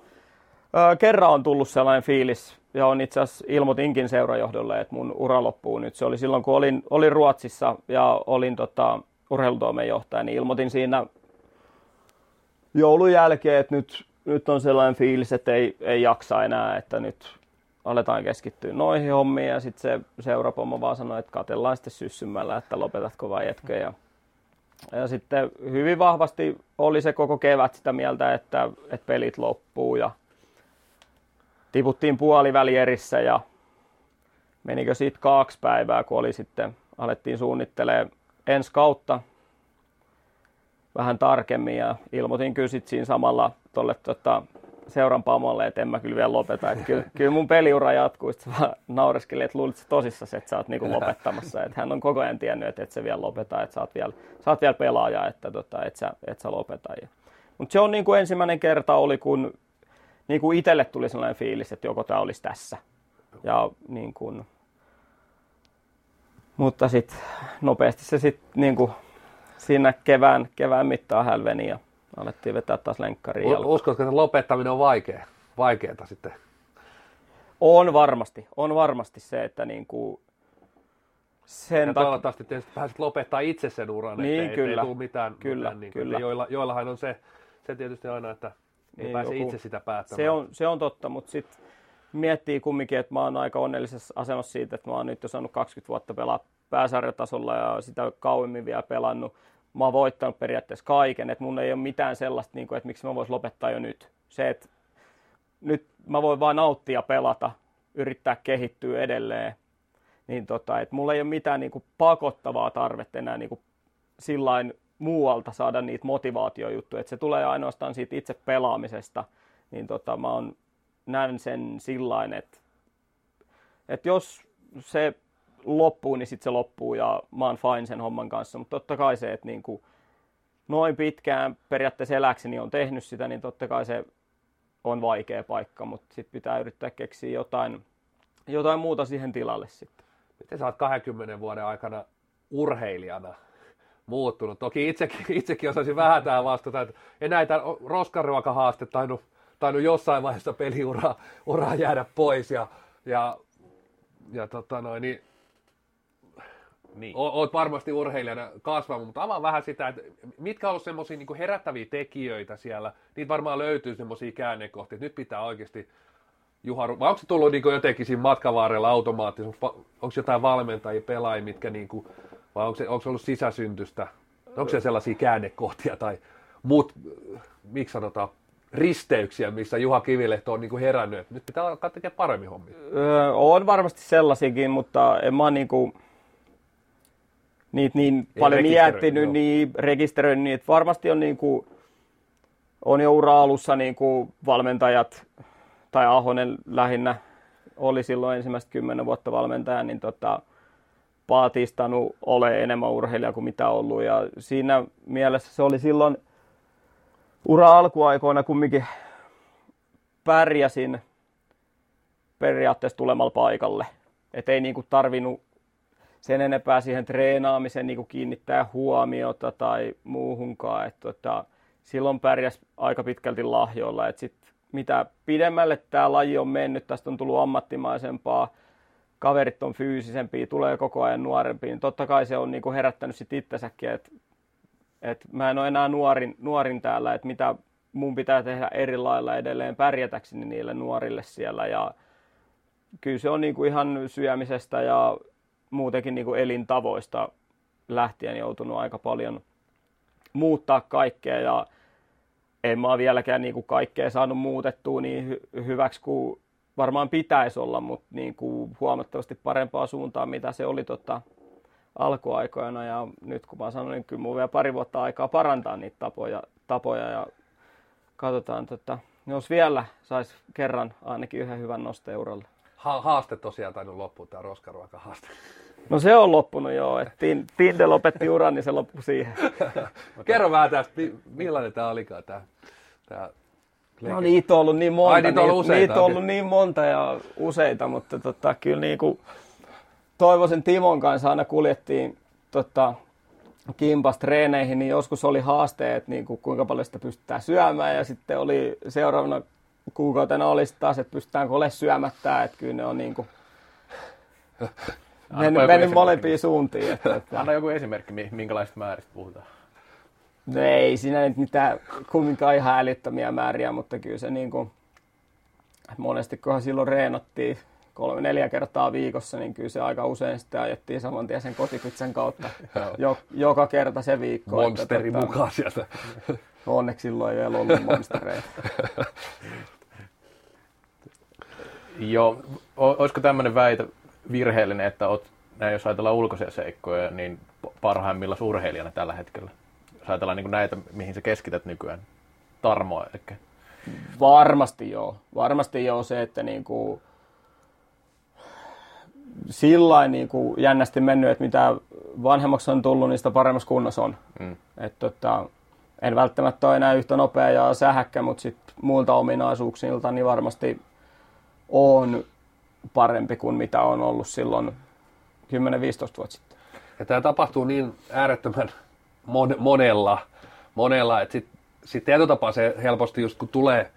kerran on tullut sellainen fiilis, ja on itse asiassa ilmoitinkin seurajohdolle, että mun ura loppuu nyt. Se oli silloin, kun olin, olin Ruotsissa ja olin tota, urheilutoimenjohtaja, niin ilmoitin siinä joulun jälkeen, että nyt, nyt on sellainen fiilis, että ei, ei jaksa enää, että nyt aletaan keskittyä noihin hommiin ja sitten se seurapomma vaan sanoi, että katsellaan sitten syssymällä, että lopetatko vai etkö. Ja, ja sitten hyvin vahvasti oli se koko kevät sitä mieltä, että, että pelit loppuu ja tiputtiin puolivälierissä ja menikö siitä kaksi päivää, kun oli sitten, alettiin suunnittelemaan ensi kautta vähän tarkemmin ja ilmoitin kyllä sitten siinä samalla tuolle tota, seuran pamolle, että en mä kyllä vielä lopeta. Että kyllä, kyllä mun peliura jatkuu. Sitten vaan naureskelin, että luulit sä tosissasi, että sä oot niinku lopettamassa. Että hän on koko ajan tiennyt, että et sä vielä lopeta, että sä oot vielä, sä oot vielä pelaaja, että tota, et, sä, et sä lopeta. Mutta se on niinku ensimmäinen kerta oli, kun niinku itselle tuli sellainen fiilis, että joko tää olisi tässä. Ja niin kun, mutta sitten nopeasti se sitten niinku siinä kevään, kevään mittaan hälveni ja alettiin vetää taas lenkkariin. U- Uskotko, että lopettaminen on vaikea, vaikeata sitten? On varmasti. On varmasti se, että niin kuin sen ja toivottavasti tietysti pääset lopettaa itse sen uran, niin, ettei, kyllä. ettei tule mitään. Kyllä, mitään, niin kyllä. Joilla, joillahan on se, se tietysti aina, että ei niin pääse joku, itse sitä päättämään. Se on, se on totta, mutta sitten miettii kumminkin, että mä oon aika onnellisessa asemassa siitä, että mä oon nyt jo saanut kaksikymmentä vuotta pelaa pääsarjatasolla ja sitä kauemmin vielä pelannut. Mä oon voittanut periaatteessa kaiken, että mun ei ole mitään sellaista, niin kuin, että miksi mä vois lopettaa jo nyt. Se, että nyt mä voin vaan nauttia pelata, yrittää kehittyä edelleen, niin tota, että mulla ei ole mitään niin kuin pakottavaa tarvetta enää niin kuin sillain muualta saada niitä motivaatiojuttuja, että se tulee ainoastaan siitä itse pelaamisesta, niin tota, mä oon näen sen sillain, että, että jos se loppuu, niin sitten se loppuu ja mä oon fine sen homman kanssa, mutta totta kai se, että niinku noin pitkään periaatteessa eläkseni on tehnyt sitä, niin totta kai se on vaikea paikka, mutta sitten pitää yrittää keksiä jotain, jotain muuta siihen tilalle sitten. Miten sä oot kahdenkymmenen vuoden aikana urheilijana muuttunut? Toki itsekin, itsekin osaisin vähän tähän vastata, että enää tämän roskaruokahaaste tainnut, tainnut jossain vaiheessa peliuraa uraa jäädä pois ja, ja, ja tota noin, niin Niin. O- oot varmasti urheilijana kasvanut, mutta avaa vähän sitä, että mitkä on ollut semmoisia niin kuin herättäviä tekijöitä siellä. Niitä varmaan löytyy semmoisia käännekohtia, että nyt pitää oikeasti Juha, vai onko se tullut niin kuin jotenkin siinä matkan varrella automaattisesti? Onko jotain valmentajia, pelaajia, mitkä niin kuin, vai onko se, onko se ollut sisäsyntystä? Onko se sellaisia käännekohtia tai muut, miksi sanotaan, risteyksiä, missä Juha Kivilehto on niin kuin herännyt, että nyt pitää alkaa tekemään paremmin hommia? Öö, on varmasti sellaisiakin, mutta en mä niin kuin niitä niin ei paljon miettinyt, niin rekisteröinyt, niin että varmasti on, niin kuin, on jo ura alussa niin kuin valmentajat, tai Ahonen lähinnä oli silloin ensimmäistä kymmenen vuotta valmentaja, niin tota, paatistanut ole enemmän urheilija kuin mitä ollut. Ja siinä mielessä se oli silloin ura alkuaikoina kumminkin pärjäsin periaatteessa tulemalla paikalle. Et ei niinku tarvinnut sen enempää siihen treenaamiseen niinku kiinnittää huomiota tai muuhunkaan. Et tota, silloin pärjäs aika pitkälti lahjoilla. Et sit mitä pidemmälle tämä laji on mennyt, tästä on tullut ammattimaisempaa, kaverit on fyysisempiä, tulee koko ajan nuorempia, niin totta kai se on niinku herättänyt sit itsensäkin, että et mä en ole enää nuorin, nuorin täällä, että mitä mun pitää tehdä eri lailla edelleen pärjätäkseni niille nuorille siellä. Ja kyllä se on niinku ihan syömisestä ja muutenkin niinku elintavoista lähtien joutunut aika paljon muuttaa kaikkea. Ja en mä ole vieläkään niinku kaikkea saanut muutettua niin hy- hyväksi kuin varmaan pitäisi olla, mutta niinku huomattavasti parempaa suuntaa, mitä se oli tota alkuaikoina. Ja nyt kun mä sanoin, niin kyllä mun vielä pari vuotta aikaa parantaa niitä tapoja, tapoja ja katsotaan, tota, jos vielä saisi kerran ainakin yhden hyvän nosteen uralle. Ha- haaste tosiaan tainnut loppuun, tämä roskaruokahaaste. No se on loppunut joo, että Tinde lopetti uran, niin se loppui siihen. Kerro vähän tästä, millainen tämä olikaan tämä, tämä no niitä on ollut niin monta, Ai, niitä, on ollut niitä on ollut niin monta ja useita, mutta tota, kyllä niin kuin Toivosen Timon kanssa aina kuljettiin tota, kimpas treeneihin, niin joskus oli haasteet, niin kuin kuinka paljon sitä pystytään syömään ja sitten oli seuraavana kuukautena oli taas, että pystytäänkö ole syömättä, että kyllä ne on niin kuin mennyt molempiin suuntiin. Että, että anna joku esimerkki, minkälaisista määristä puhutaan. No ei siinä nyt mitään kumminkaan ihan älyttömiä määriä, mutta kyllä se niin kuin monesti kohan silloin reenattiin kolme neljä kertaa viikossa, niin kyllä se aika usein sitten ajettiin saman tien sen kotikytsän kautta jo, joka kerta se viikko. Monsteri että, mukaan että, sieltä. Onneksi silloin ei vielä ollut monstereita. Joo, olisiko tämmöinen väite virheellinen, että oot, jos ajatellaan ulkoisia seikkoja, niin parhaimmilla urheilijana tällä hetkellä? Jos ajatellaan niin kuin näitä, mihin sä keskität nykyään, tarmoa ehkä. Varmasti joo. Varmasti joo se, että niin kuin sillain niin kuin jännästi mennyt, että mitä vanhemmaksi on tullut, niin sitä paremmassa kunnossa on. Mm. Et tota, en välttämättä ole enää yhtä nopea ja sähäkkä, mutta sit muilta ominaisuuksilta niin varmasti on parempi kuin mitä on ollut silloin kymmenen viisitoista vuotta sitten. Ja tämä tapahtuu niin äärettömän mon- monella, monella että sitten sit tietyllä tapaa se helposti just kun tulee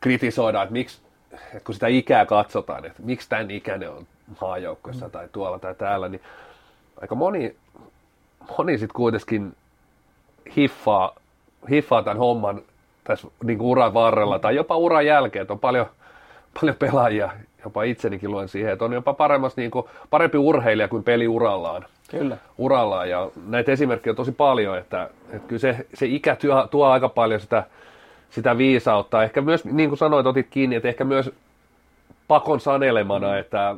kritisoida, että miksi, että kun sitä ikää katsotaan, että miksi tämän ikäinen on maajoukkueessa tai tuolla tai täällä, niin aika moni, moni sitten kuitenkin hiffaa, hiffaa tämän homman tässä niin kuin uran varrella tai jopa uran jälkeen, että on paljon, paljon pelaajia, jopa itsenikin luen siihen, että on jopa paremmas, niin kuin, parempi urheilija kuin peli urallaan. Kyllä. Urallaan ja näitä esimerkkejä on tosi paljon, että, että kyllä se, se ikä tuo, tuo aika paljon sitä, sitä viisautta. Ehkä myös, niin kuin sanoit, otit kiinni, että ehkä myös pakon sanelemana, että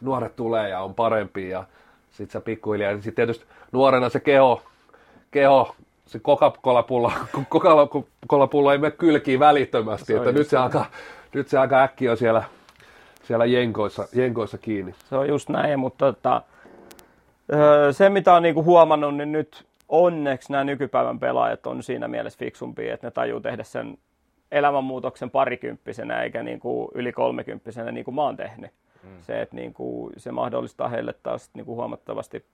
nuoret tulee ja on parempi ja sit sä pikkuhiljaa. Sitten tietysti nuorena se keho, keho se Coca-Cola-pullo, Coca-Cola-pullo ei mene kylkiin välittömästi, että nyt se, alkaa, nyt se aika äkkiä on siellä, siellä jenkoissa, jenkoissa kiinni. Se on just näin, mutta tota, se mitä on niinku huomannut, niin nyt onneksi nämä nykypäivän pelaajat on siinä mielessä fiksumpia, että ne tajuu tehdä sen elämänmuutoksen parikymppisenä eikä niinku yli kolmekymppisenä niin kuin mä oon tehnyt. Mm. Se, että niinku, se mahdollistaa heille taas niinku huomattavasti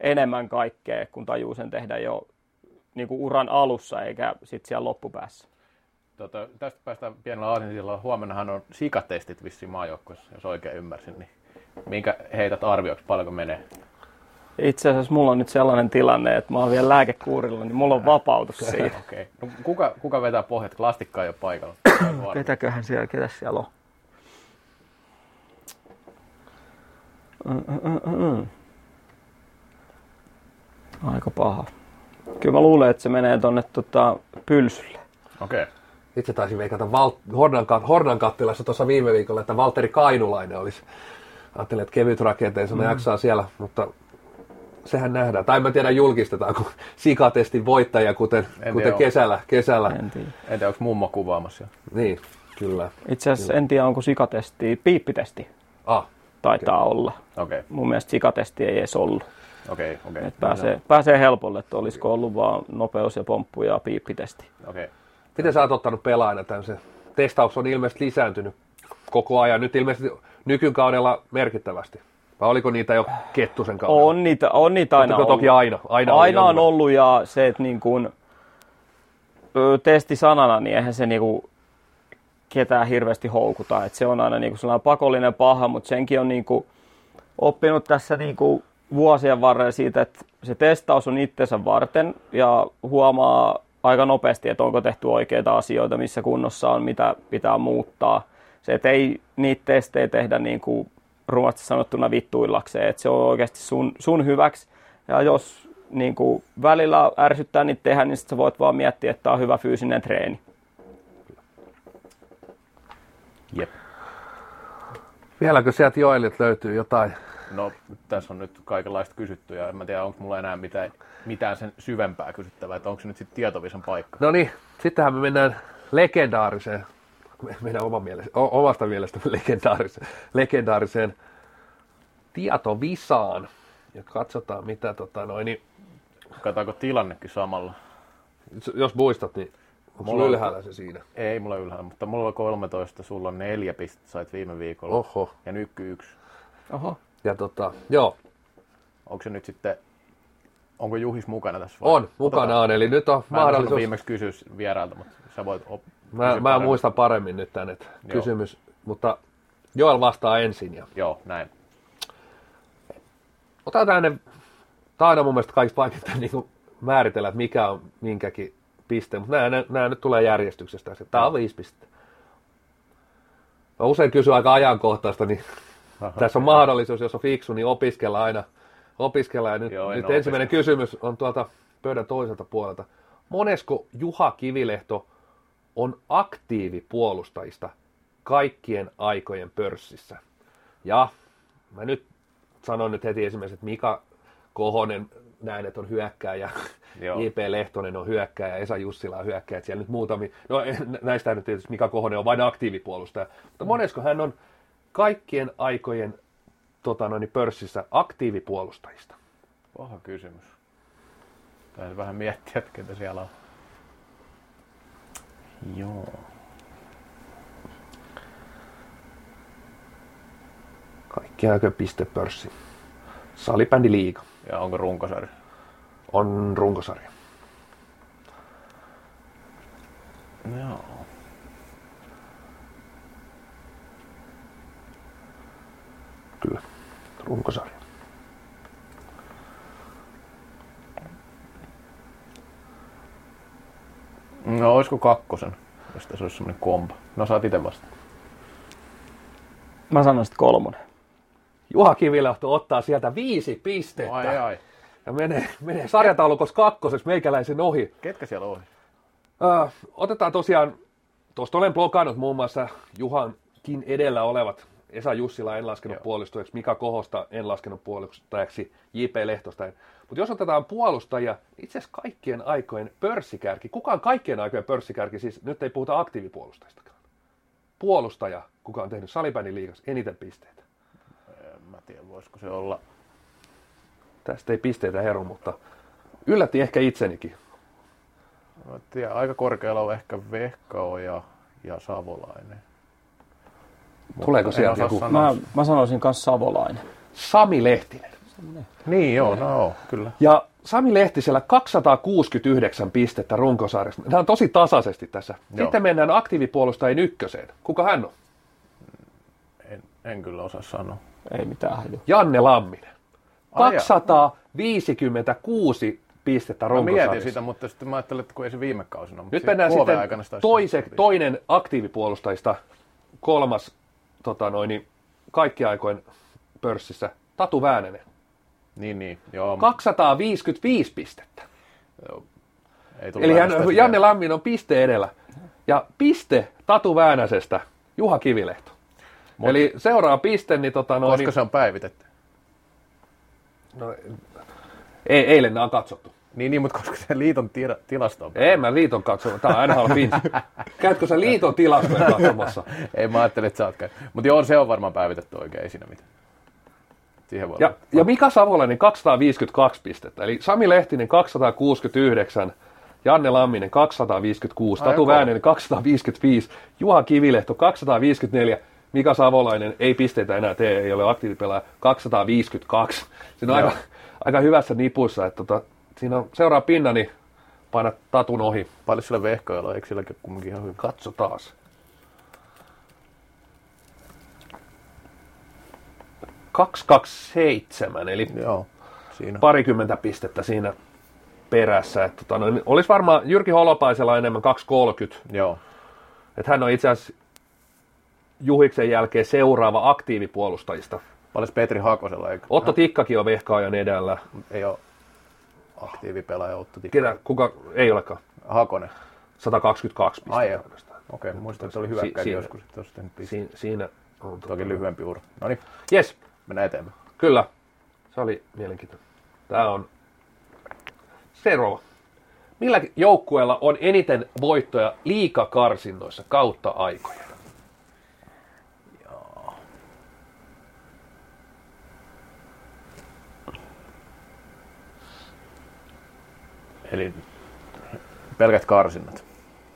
enemmän kaikkea, kun tajuu sen tehdä jo niinku uran alussa eikä sitten siellä loppupäässä. Tota, tästä päästään pienellä aasinsillalla. Huomennahan on sikatestit vissiin maajoukkueessa, jos oikein ymmärsin. Niin minkä heität arvioiksi, paljonko menee? Itse asiassa mulla on nyt sellainen tilanne, että mä oon vielä lääkekuurilla, niin mulla on vapautus siitä. Okay. No, kuka, kuka vetää pohjat? Klastikkaa ei ole paikalla. Ketäköhän siellä, ketäs siellä on? Aika paha. Kyllä mä luulen, että se menee tonne tota, Pylsylle. Okei. Okay. Itse taisin veikata Val- Hornan, kat- Hornan kattilassa tuossa viime viikolla, että Valtteri Kainulainen olisi. Ajattelin, että kevyt rakenteessa mm. jaksaa siellä, mutta sehän nähdään. Tai mä tiedän, julkistetaanko sikatestin voittaja, kuten, kuten kesällä. kesällä. En tiedä. En tiedä, onko mummo kuvaamassa. Niin, kyllä. Itse asiassa en tiedä, onko sikatesti, piippitesti ah, taitaa okay. olla. Okay. Mun mielestä sikatesti ei edes ollut. Okay, okay. Et pääsee, no. pääsee helpolle, että olisiko ollut vaan nopeus ja pomppu ja piippitesti. Okay. Miten sä oot ottanut pelaajana tämmöisen? Testaus on ilmeisesti lisääntynyt koko ajan, nyt ilmeisesti nykykaudella merkittävästi. Vai oliko niitä jo Kettusen kaudella? On niitä, on niitä aina Ottiko ollut. Toki aina. Aina, aina on ollut ja se, että niin kun, ö, testisanana, niin eihän se niin kun, ketään hirveästi houkuta. Et se on aina niin kun, sellainen pakollinen paha, mutta senkin on niin kun, oppinut tässä niin kun, vuosien varrella siitä, että se testaus on itsensä varten ja huomaa aika nopeasti, että onko tehty oikeita asioita, missä kunnossa on, mitä pitää muuttaa. Se, että ei niitä testejä tehdä niin kuin rumasti sanottuna vittuillakseen, että se on oikeasti sun, sun hyväksi. Ja jos niin kuin välillä ärsyttää niitä tehdä, niin sitten sä voit vaan miettiä, että tämä on hyvä fyysinen treeni. Jep. Vieläkö sieltä Joelit löytyy jotain? No, tässä on nyt kaikenlaista kysytty ja en mä tiedä, onko mulla enää mitään, mitään sen syvempää kysyttävää, että onko se nyt sitten Tietovisan paikka. No niin, sittenhän me mennään legendaariseen, meidän oma mielestä, omasta mielestämme legendaariseen, legendaariseen Tietovisaan ja katsotaan mitä tota noin. Niin... Katsotaanko tilannekin samalla? Jos muistat, niin onko mulla ylhäällä se siinä? Ei mulla ylhäällä, mutta mulla on kolmetoista, sulla on neljä pistettä sait viime viikolla. Oho. Ja Nykky yksi. Oho. Ja tota, joo. Onko se nyt sitten, onko Juhis mukana tässä vai? On, mukana Otetaan. on, eli nyt on mä mahdollisuus. Mä viimeksi kysyä vierailta, mutta sä voit op- Mä, mä muistan paremmin nyt tämän kysymys, mutta Joel vastaa ensin. Ja... Joo, näin. Otetaan tänne, tämä on mun mielestä kaikista vaikeinta niin määritellä, että mikä on minkäkin piste, mutta nämä, nämä nyt tulee järjestyksestä. Tämä on viisi pistettä. Mä usein kysyn aika ajankohtaista, niin... Aha, tässä on mahdollisuus, jos on fiksu, niin opiskella aina. Opiskella ja nyt, Joo, nyt ensimmäinen kysymys on tuolta pöydän toiselta puolelta. Monesko Juha Kivilehto on aktiivipuolustajista kaikkien aikojen pörssissä? Ja mä nyt sanon nyt heti esimerkiksi, että Mika Kohonen näin, että on hyökkääjä, J P Lehtonen on hyökkääjä, Esa Jussila on hyökkääjä, että siellä nyt muutamia, no näistä nyt tietysti Mika Kohonen on vain aktiivipuolustaja, mutta monesko hän on kaikkien aikojen tota noin, pörssissä aktiivipuolustajista? Paha kysymys. Täytyy vähän miettiä, että ketä siellä on. Joo. Kaikkien aikojen pistepörssi. Salibändi liiga. Ja onko runkosarja? On runkosarja. Joo. Kyllä, runkosarja. No olisiko kakkosen, jos tässä olisi semmoinen kompa? No saat itse vasta. Mä sanon sitten kolmonen. Juha Kivilehto ottaa sieltä viisi pistettä. Ai ai. Ja menee, menee sarjataulukossa kakkoseksi meikäläisen ohi. Ketkä siellä ohi? Öö, otetaan tosiaan, tuosta olen blokannut muun muassa Juhankin edellä olevat. Esa Jussila en laskenut Joo. puolustajaksi, Mika Kohosta en laskenut puolustajaksi, J P Lehtosta en. Mutta jos otetaan puolustajia, itse asiassa kaikkien aikojen pörssikärki, kuka on kaikkien aikojen pörssikärki, siis nyt ei puhuta aktiivipuolustajistakaan. Puolustaja, kuka on tehnyt salibändin liigassa eniten pisteitä. En mä tiedä, voisiko se olla. Tästä ei pisteitä heru, mutta yllätti ehkä itsenikin. Mä tiedän, aika korkealla on ehkä Vehkao ja, ja Savolainen. Tuleeko sieltä joku? Mä, mä sanoisin myös Savolainen. Sami Lehtinen. Sami Lehtinen. Niin joo, no kyllä. Ja Sami Lehtisellä kaksisataakuusikymmentäyhdeksän pistettä runkosarjasta. Nämä on tosi tasaisesti tässä. Joo. Sitten mennään aktiivipuolustajien ykköseen. Kuka hän on? En, en kyllä osaa sanoa. Ei mitään. Janne Lamminen. kaksisataaviisikymmentäyhdeksän viisikymmentäkuusi pistettä runkosarjassa. Mä mietin sitä, mutta sitten mä ajattelin, että kun ei se viime kausina. Nyt mennään sitten toise, toinen aktiivipuolustajista, kolmas tota noin, kaikki aikojen pörssissä, Tatu Väänänen. Niin, niin, joo. kaksisataaviisikymmentäviisi pistettä. Joo. Ei tule. Eli hän, Janne Lamminen on piste edellä. Ja piste Tatu Väänäsestä, Juha Kivilehto. Mut. Eli seuraa piste, niin tota noin... Koska se on päivitetty? No, ei, eilen nämä on katsottu. Niin, niin, mutta koska se liiton tira, tilasto on... En mä liiton katso, tää on N H L Finns. Käytkö sä liiton tilastoja katsomassa? Ei, mä ajattelin, että sä oot käynyt. Mutta joo, se on varmaan päivitetty oikein, ei siinä mitään. Ja, ja Mika Savolainen kaksisataaviisikymmentäkaksi pistettä, eli Sami Lehtinen kaksisataakuusikymmentäyhdeksän, Janne Lamminen kaksisataaviisikymmentäkuusi, Tatu Väänänen kaksisataaviisikymmentäviisi, Juha Kivilehto kaksisataaviisikymmentäneljä, Mika Savolainen ei pisteitä enää tee, ei ole aktiivipelaaja, kaksisataaviisikymmentäkaksi. Siinä on aika, aika hyvässä nipuissa, että tota, siinä on seuraa pinna, niin paina Tatun ohi. Paljon sillä vehkoilla, eikö silläkin kumminkin ihan hyvin? Katso taas. kaksisataakaksikymmentäseitsemän, eli joo, siinä parikymmentä pistettä siinä perässä. Että, tota, no, olisi varmaan Jyrki Holopaisella enemmän kaksisataakolmekymmentä. Joo. Että hän on itse asiassa Juhiksen jälkeen seuraava aktiivipuolustajista. Paljas Petri Hakosella. Eikä? Otto Tikkakin on vehkaajan edellä. Ei ole aktiivipelaaja Otto Tikka. Ketä? Kuka? Ei olekaan. Hakonen. sata kaksikymmentäkaksi pistettä. Okei, okay, muistan, että oli hyvä si- käy joskus. Siinä, siinä on toki lyhyempi ura. No niin. Jes. Mennään eteenpäin. Kyllä. Se oli mielenkiintoinen. Tää on seuraava. Millä joukkueella on eniten voittoja liigakarsinnoissa kautta aikoja? Joo. Eli pelkät karsinnat.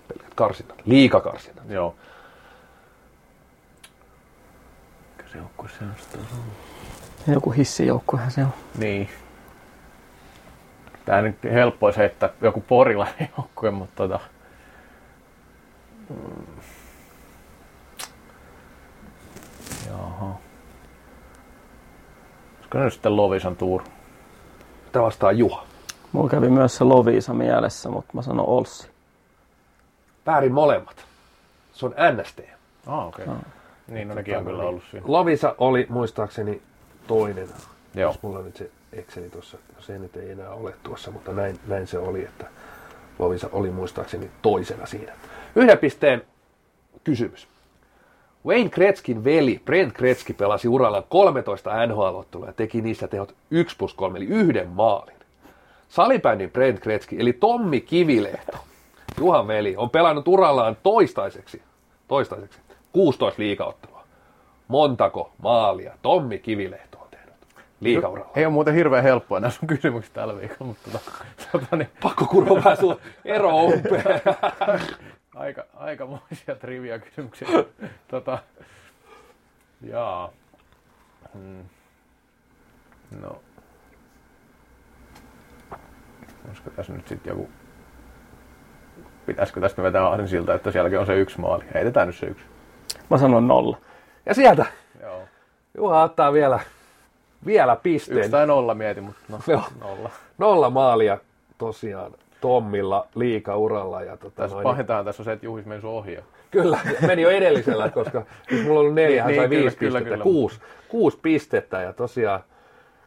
Pelkät karsinnat. Liigakarsinnat. Joo. Joukkue sellaista. Joku hissijoukkuehan se on. Niin. Tää nyt helppo olisi heittää joku porilainen joukkue, mutta tota... Mm. Jaha. Olisiko ne sitten Lovisan tuur? Mitä vastaa Juha? Mulla kävi myös se Lovisa mielessä, mutta mä sanon Olssi. Väärin molemmat. Se on N S T. Ah, okei. Okay. Ah. Niin, no nekin on kyllä ollut siinä. Lovisa oli muistaakseni toinen. Joo. Jos mulla nyt se Exceli tuossa, se nyt ei enää ole tuossa, mutta näin, näin se oli, että Lovisa oli muistaakseni toisena siinä. Yhden pisteen kysymys. Wayne Gretzkin veli Brent Gretzky pelasi urallaan kolmetoista N H L-ottelua ja teki niissä tehot yksi plus kolme, eli yhden maalin. Salibändin Brent Gretzky, eli Tommi Kivilehto, Juhan veli, on pelannut urallaan toistaiseksi. Toistaiseksi. kuusitoista liigaottelua. Montako maalia Tommi Kivilehto on tehnyt liigauralla? Ei ole muuten hirveän helppoa nämä sun kysymykset tällä viikolla, mutta tota, niin... pakko kuroa vähän sun ero umpeen. Aika, aikamoisia trivia kysymyksiä. Tota, jaa. Hmm. No. Olisiko tässä nyt sitten joku... Pitäisikö tästä vetää ahden siltä, että sielläkin on se yksi maali? Heitetään nyt se yksi. Mä sanon nolla. Ja sieltä. Joo. Juha ottaa vielä, vielä pisteen. Yksi tai nolla mietin, mutta no, nolla. Nolla maalia tosiaan Tommilla liigauralla. Ja tota tässä noin, pahentaan tässä on se, että Juhis meni sun ohi. Kyllä, meni jo edellisellä, koska mulla on ollut neljä, niin, hän sai niin, viisi kyllä, pistettä, kyllä, kuusi, kuusi pistettä. Ja tosiaan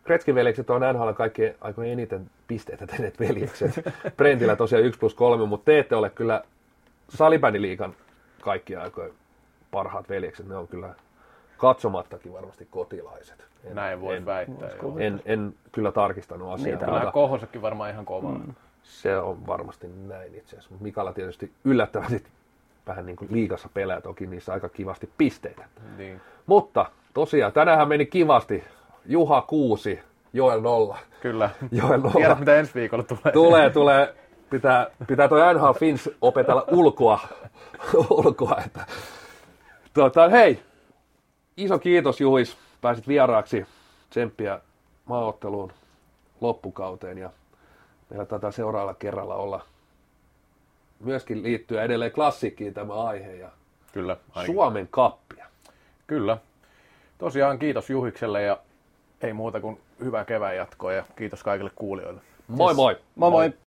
Gretzkin veljekset on N H L kaikkein aikojen eniten pisteitä tehneet veljekset. Brentillä tosiaan yksi plus kolme, mutta te ette ole kyllä salibändiliigan kaikkia aikoja parhaat veljekset, ne on kyllä katsomattakin varmasti kotilaiset. En, Näin voi en, väittää. En, en, en kyllä tarkistanut asiaa. Kyllähän Kohosakin varmaan ihan kova. Mm. Se on varmasti näin itse asiassa. Mikalla tietysti yllättävästi vähän niin kuin liigassa pelää, toki niissä aika kivasti pisteitä. Niin. Mutta tosiaan tänäänhän meni kivasti. Juha kuusi, Joel nolla. Kyllä. Joel nolla. Tiedät mitä ensi viikolla tulee. Tulee, tulee. Pitää, pitää toi N H L Fins opetella ulkoa. ulkoa että... Tota, hei, iso kiitos Juhis, pääsit vieraaksi, tsemppiä maaotteluun loppukauteen ja meillä taitaa seuraavalla kerralla olla myöskin liittyä edelleen klassikkiin tämä aihe ja kyllä, Suomen Cupia. Kyllä, tosiaan kiitos Juhikselle ja ei muuta kuin hyvää kevään jatkoa ja kiitos kaikille kuulijoille. Moi moi! Moi moi! Moi.